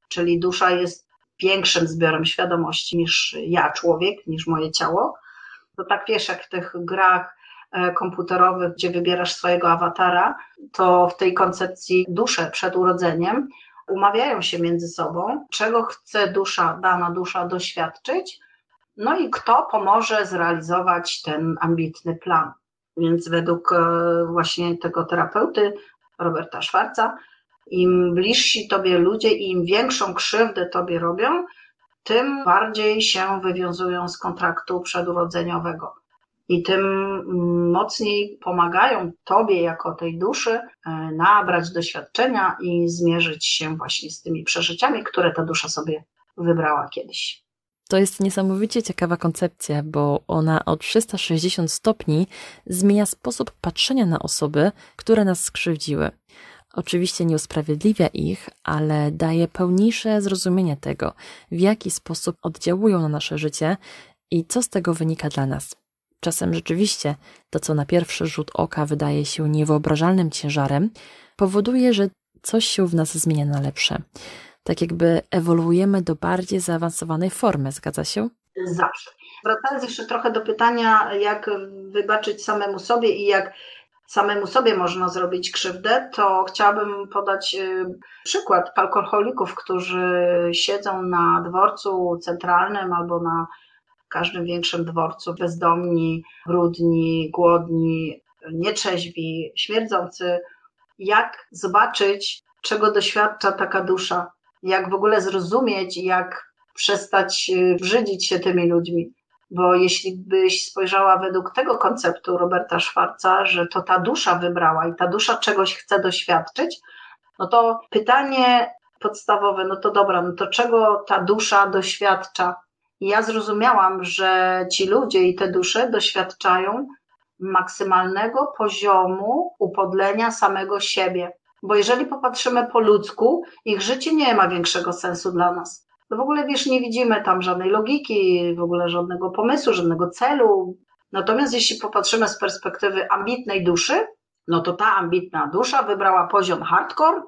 czyli dusza jest większym zbiorem świadomości niż ja, człowiek, niż moje ciało. To tak wiesz, jak w tych grach komputerowych, gdzie wybierasz swojego awatara, to w tej koncepcji dusze przed urodzeniem umawiają się między sobą, czego chce dusza, dana dusza doświadczyć, no i kto pomoże zrealizować ten ambitny plan. Więc według właśnie tego terapeuty Roberta Schwartza, im bliżsi tobie ludzie i im większą krzywdę tobie robią, tym bardziej się wywiązują z kontraktu przedurodzeniowego i tym mocniej pomagają tobie jako tej duszy nabrać doświadczenia i zmierzyć się właśnie z tymi przeżyciami, które ta dusza sobie wybrała kiedyś. To jest niesamowicie ciekawa koncepcja, bo ona o 360 stopni zmienia sposób patrzenia na osoby, które nas skrzywdziły. Oczywiście nie usprawiedliwia ich, ale daje pełniejsze zrozumienie tego, w jaki sposób oddziałują na nasze życie i co z tego wynika dla nas. Czasem rzeczywiście to, co na pierwszy rzut oka wydaje się niewyobrażalnym ciężarem, powoduje, że coś się w nas zmienia na lepsze. Tak jakby ewoluujemy do bardziej zaawansowanej formy, zgadza się? Zawsze. Wracając jeszcze trochę do pytania, jak wybaczyć samemu sobie i jak samemu sobie można zrobić krzywdę, to chciałabym podać przykład alkoholików, którzy siedzą na dworcu centralnym albo na każdym większym dworcu, bezdomni, brudni, głodni, nietrzeźwi, śmierdzący. Jak zobaczyć, czego doświadcza taka dusza? Jak w ogóle zrozumieć, jak przestać brzydzić się tymi ludźmi? Bo jeśli byś spojrzała według tego konceptu Roberta Schwartza, że to ta dusza wybrała i ta dusza czegoś chce doświadczyć, no to pytanie podstawowe, no to dobra, no to czego ta dusza doświadcza? I ja zrozumiałam, że ci ludzie i te dusze doświadczają maksymalnego poziomu upodlenia samego siebie. Bo jeżeli popatrzymy po ludzku, ich życie nie ma większego sensu dla nas. No w ogóle, wiesz, nie widzimy tam żadnej logiki, w ogóle żadnego pomysłu, żadnego celu. Natomiast jeśli popatrzymy z perspektywy ambitnej duszy, no to ta ambitna dusza wybrała poziom hardcore,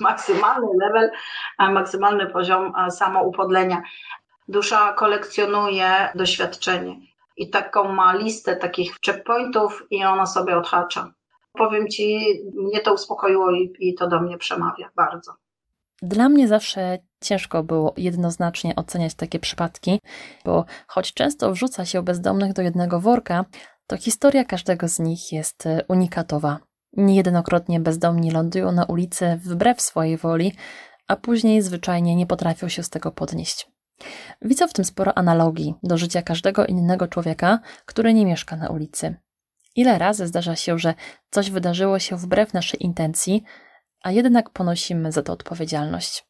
maksymalny level, maksymalny poziom samoupodlenia. Dusza kolekcjonuje doświadczenie i taką ma listę takich checkpointów i ona sobie odhacza. Powiem Ci, mnie to uspokoiło i to do mnie przemawia bardzo. Dla mnie zawsze ciężko było jednoznacznie oceniać takie przypadki, bo choć często wrzuca się bezdomnych do jednego worka, to historia każdego z nich jest unikatowa. Niejednokrotnie bezdomni lądują na ulicy wbrew swojej woli, a później zwyczajnie nie potrafią się z tego podnieść. Widzę w tym sporo analogii do życia każdego innego człowieka, który nie mieszka na ulicy. Ile razy zdarza się, że coś wydarzyło się wbrew naszej intencji, a jednak ponosimy za to odpowiedzialność.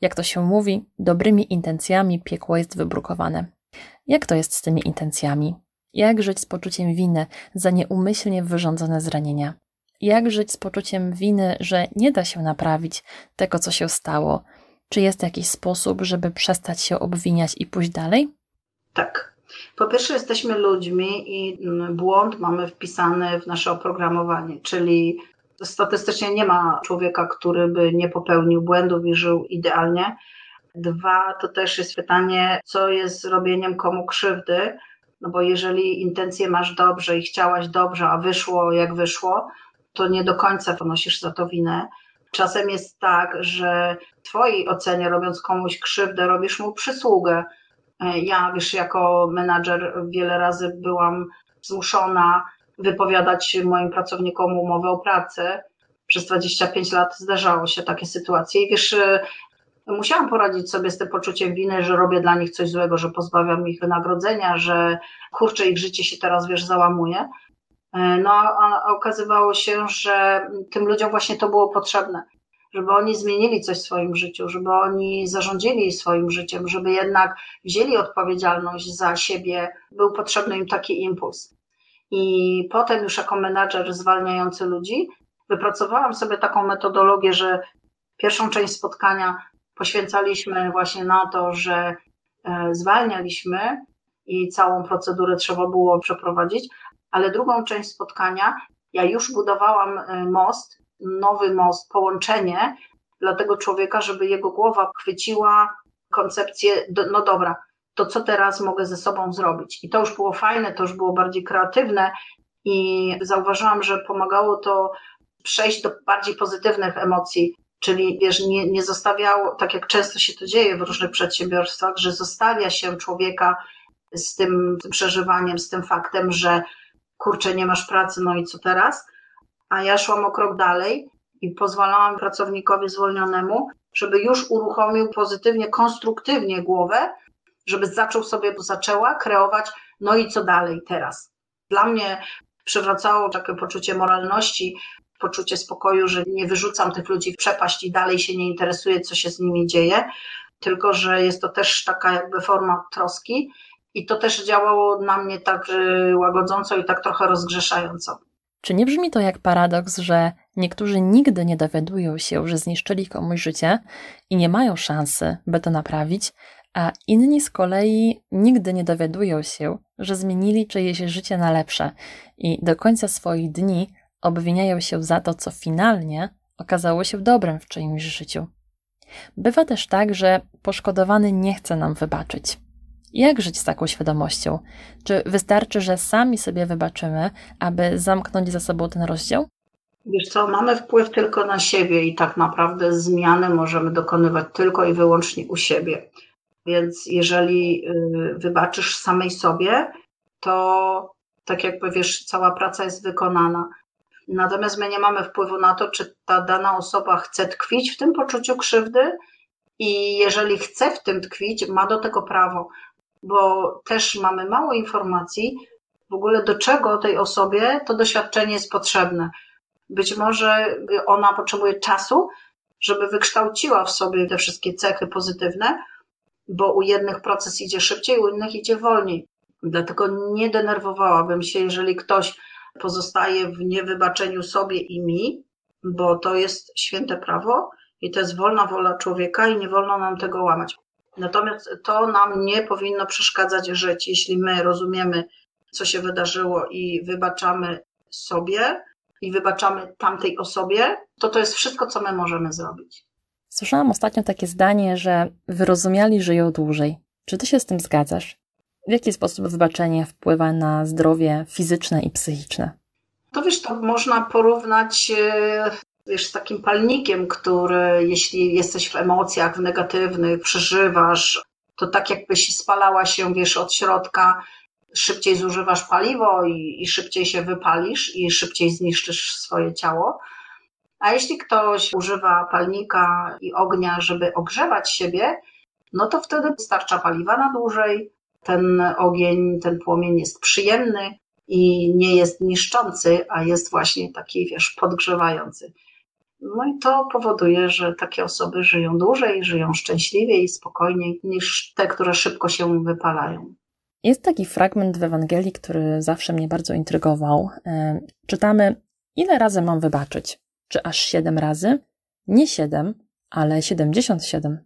Jak to się mówi, dobrymi intencjami piekło jest wybrukowane. Jak to jest z tymi intencjami? Jak żyć z poczuciem winy za nieumyślnie wyrządzone zranienia? Jak żyć z poczuciem winy, że nie da się naprawić tego, co się stało? Czy jest jakiś sposób, żeby przestać się obwiniać i pójść dalej? Tak. Po pierwsze, jesteśmy ludźmi i błąd mamy wpisany w nasze oprogramowanie, czyli statystycznie nie ma człowieka, który by nie popełnił błędów i żył idealnie. 2, to też jest pytanie, co jest robieniem komu krzywdy, no bo jeżeli intencje masz dobrze i chciałaś dobrze, a wyszło jak wyszło, to nie do końca ponosisz za to winę. Czasem jest tak, że w twojej ocenie, robiąc komuś krzywdę, robisz mu przysługę. Ja, wiesz, jako menadżer wiele razy byłam zmuszona wypowiadać moim pracownikom umowę o pracę. Przez 25 lat zdarzało się takie sytuacje i wiesz, musiałam poradzić sobie z tym poczuciem winy, że robię dla nich coś złego, że pozbawiam ich wynagrodzenia, że kurczę, ich życie się teraz, wiesz, załamuje. No a okazywało się, że tym ludziom właśnie to było potrzebne, żeby oni zmienili coś w swoim życiu, żeby oni zarządzili swoim życiem, żeby jednak wzięli odpowiedzialność za siebie, był potrzebny im taki impuls. I potem już jako menadżer zwalniający ludzi wypracowałam sobie taką metodologię, że pierwszą część spotkania poświęcaliśmy właśnie na to, że zwalnialiśmy i całą procedurę trzeba było przeprowadzić, ale drugą część spotkania ja już budowałam most, nowy most, połączenie dla tego człowieka, żeby jego głowa chwyciła koncepcję, no dobra, to co teraz mogę ze sobą zrobić? I to już było fajne, to już było bardziej kreatywne i zauważyłam, że pomagało to przejść do bardziej pozytywnych emocji, czyli wiesz, nie zostawiał, tak jak często się to dzieje w różnych przedsiębiorstwach, że zostawia się człowieka z tym przeżywaniem, z tym faktem, że kurczę, nie masz pracy, no i co teraz? A ja szłam o krok dalej i pozwalałam pracownikowi zwolnionemu, żeby już uruchomił pozytywnie, konstruktywnie głowę, żeby zaczęła kreować, no i co dalej teraz? Dla mnie przywracało takie poczucie moralności, poczucie spokoju, że nie wyrzucam tych ludzi w przepaść i dalej się nie interesuję, co się z nimi dzieje, tylko że jest to też taka jakby forma troski i to też działało na mnie tak łagodząco i tak trochę rozgrzeszająco. Czy nie brzmi to jak paradoks, że niektórzy nigdy nie dowiadują się, że zniszczyli komuś życie i nie mają szansy, by to naprawić, a inni z kolei nigdy nie dowiadują się, że zmienili czyjeś życie na lepsze i do końca swoich dni obwiniają się za to, co finalnie okazało się dobrem w czyimś życiu. Bywa też tak, że poszkodowany nie chce nam wybaczyć. Jak żyć z taką świadomością? Czy wystarczy, że sami sobie wybaczymy, aby zamknąć za sobą ten rozdział? Wiesz co, mamy wpływ tylko na siebie i tak naprawdę zmiany możemy dokonywać tylko i wyłącznie u siebie. Więc jeżeli wybaczysz samej sobie, to tak jakby wiesz, cała praca jest wykonana. Natomiast my nie mamy wpływu na to, czy ta dana osoba chce tkwić w tym poczuciu krzywdy i jeżeli chce w tym tkwić, ma do tego prawo, bo też mamy mało informacji w ogóle do czego tej osobie to doświadczenie jest potrzebne. Być może ona potrzebuje czasu, żeby wykształciła w sobie te wszystkie cechy pozytywne, bo u jednych proces idzie szybciej, u innych idzie wolniej. Dlatego nie denerwowałabym się, jeżeli ktoś pozostaje w niewybaczeniu sobie i mi, bo to jest święte prawo i to jest wolna wola człowieka i nie wolno nam tego łamać. Natomiast to nam nie powinno przeszkadzać żyć. Jeśli my rozumiemy, co się wydarzyło i wybaczamy sobie i wybaczamy tamtej osobie, to jest wszystko, co my możemy zrobić. Słyszałam ostatnio takie zdanie, że wyrozumiali żyją dłużej. Czy ty się z tym zgadzasz? W jaki sposób wybaczenie wpływa na zdrowie fizyczne i psychiczne? To wiesz, to można porównać z takim palnikiem, który jeśli jesteś w emocjach, w negatywnych, przeżywasz, to tak jakbyś spalała się, od środka, szybciej zużywasz paliwo i szybciej się wypalisz i szybciej zniszczysz swoje ciało. A jeśli ktoś używa palnika i ognia, żeby ogrzewać siebie, no to wtedy starcza paliwa na dłużej. Ten ogień, ten płomień jest przyjemny i nie jest niszczący, a jest właśnie taki, podgrzewający. No i to powoduje, że takie osoby żyją dłużej, żyją szczęśliwiej i spokojniej niż te, które szybko się wypalają. Jest taki fragment w Ewangelii, który zawsze mnie bardzo intrygował. Czytamy, ile razy mam wybaczyć? Czy aż 7 razy? Nie 7, ale 77.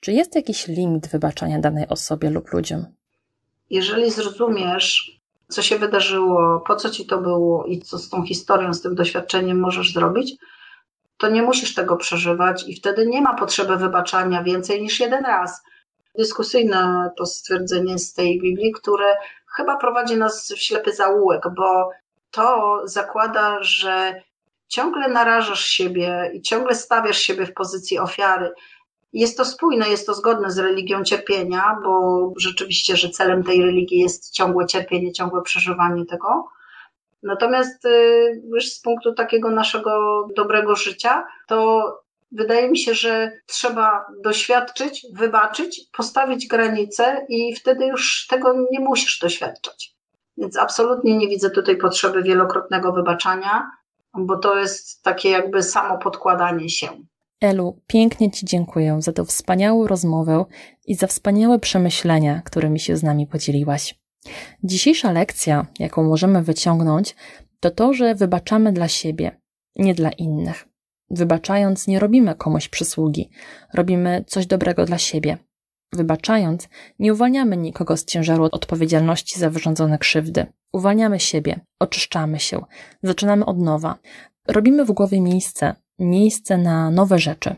Czy jest jakiś limit wybaczania danej osobie lub ludziom? Jeżeli zrozumiesz, co się wydarzyło, po co ci to było i co z tą historią, z tym doświadczeniem możesz zrobić, to nie musisz tego przeżywać i wtedy nie ma potrzeby wybaczania więcej niż 1 raz. Dyskusyjne to stwierdzenie z tej Biblii, które chyba prowadzi nas w ślepy zaułek, bo to zakłada, że ciągle narażasz siebie i ciągle stawiasz siebie w pozycji ofiary. Jest to spójne, jest to zgodne z religią cierpienia, bo rzeczywiście, że celem tej religii jest ciągłe cierpienie, ciągłe przeżywanie tego. Natomiast z punktu takiego naszego dobrego życia, to wydaje mi się, że trzeba doświadczyć, wybaczyć, postawić granice i wtedy już tego nie musisz doświadczać. Więc absolutnie nie widzę tutaj potrzeby wielokrotnego wybaczania, bo to jest takie samo podkładanie się. Elu, pięknie Ci dziękuję za tę wspaniałą rozmowę i za wspaniałe przemyślenia, którymi się z nami podzieliłaś. Dzisiejsza lekcja, jaką możemy wyciągnąć, to to, że wybaczamy dla siebie, nie dla innych. Wybaczając nie robimy komuś przysługi, robimy coś dobrego dla siebie. Wybaczając nie uwalniamy nikogo z ciężaru odpowiedzialności za wyrządzone krzywdy. Uwalniamy siebie, oczyszczamy się, zaczynamy od nowa. Robimy w głowie miejsce na nowe rzeczy.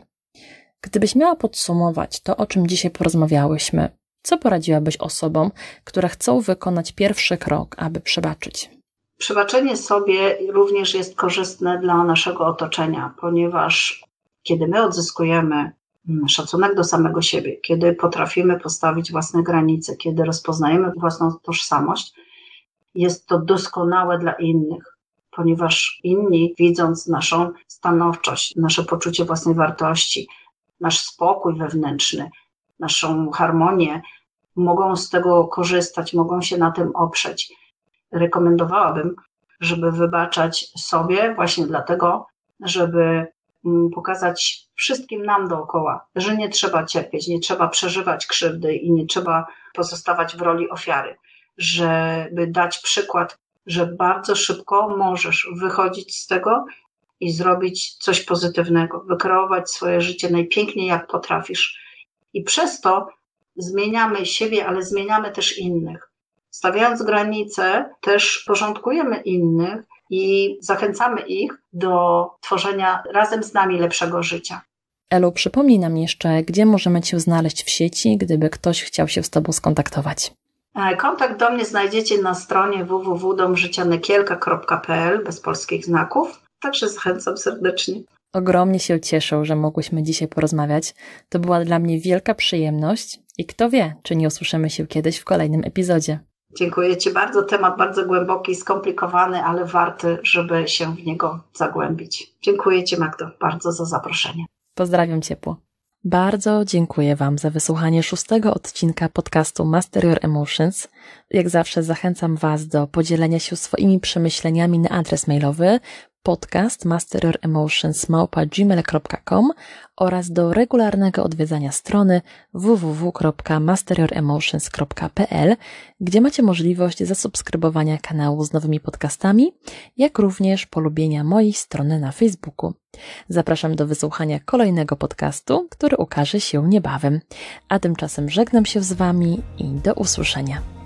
Gdybyś miała podsumować to, o czym dzisiaj porozmawiałyśmy, co poradziłabyś osobom, które chcą wykonać pierwszy krok, aby przebaczyć? Przebaczenie sobie również jest korzystne dla naszego otoczenia, ponieważ kiedy my odzyskujemy szacunek do samego siebie, kiedy potrafimy postawić własne granice, kiedy rozpoznajemy własną tożsamość, jest to doskonałe dla innych, ponieważ inni, widząc naszą stanowczość, nasze poczucie własnej wartości, nasz spokój wewnętrzny, naszą harmonię, mogą z tego korzystać, mogą się na tym oprzeć. Rekomendowałabym, żeby wybaczać sobie właśnie dlatego, żeby pokazać wszystkim nam dookoła, że nie trzeba cierpieć, nie trzeba przeżywać krzywdy i nie trzeba pozostawać w roli ofiary, żeby dać przykład, że bardzo szybko możesz wychodzić z tego i zrobić coś pozytywnego, wykreować swoje życie najpiękniej jak potrafisz. I przez to zmieniamy siebie, ale zmieniamy też innych. Stawiając granice, też porządkujemy innych i zachęcamy ich do tworzenia razem z nami lepszego życia. Elu, przypomnij nam jeszcze, gdzie możemy Cię znaleźć w sieci, gdyby ktoś chciał się z Tobą skontaktować. Kontakt do mnie znajdziecie na stronie www.domżycianekielka.pl bez polskich znaków, także zachęcam serdecznie. Ogromnie się cieszę, że mogłyśmy dzisiaj porozmawiać. To była dla mnie wielka przyjemność i kto wie, czy nie usłyszymy się kiedyś w kolejnym epizodzie. Dziękuję Ci bardzo. Temat bardzo głęboki, skomplikowany, ale warty, żeby się w niego zagłębić. Dziękuję Ci, Magdo, bardzo za zaproszenie. Pozdrawiam ciepło. Bardzo dziękuję Wam za wysłuchanie 6. odcinka podcastu Master Your Emotions. Jak zawsze zachęcam Was do podzielenia się swoimi przemyśleniami na adres mailowy podcast masteryoremotions@gmail.com oraz do regularnego odwiedzania strony www.masteryoremotions.pl, gdzie macie możliwość zasubskrybowania kanału z nowymi podcastami, jak również polubienia mojej strony na Facebooku. Zapraszam do wysłuchania kolejnego podcastu, który ukaże się niebawem. A tymczasem żegnam się z Wami i do usłyszenia.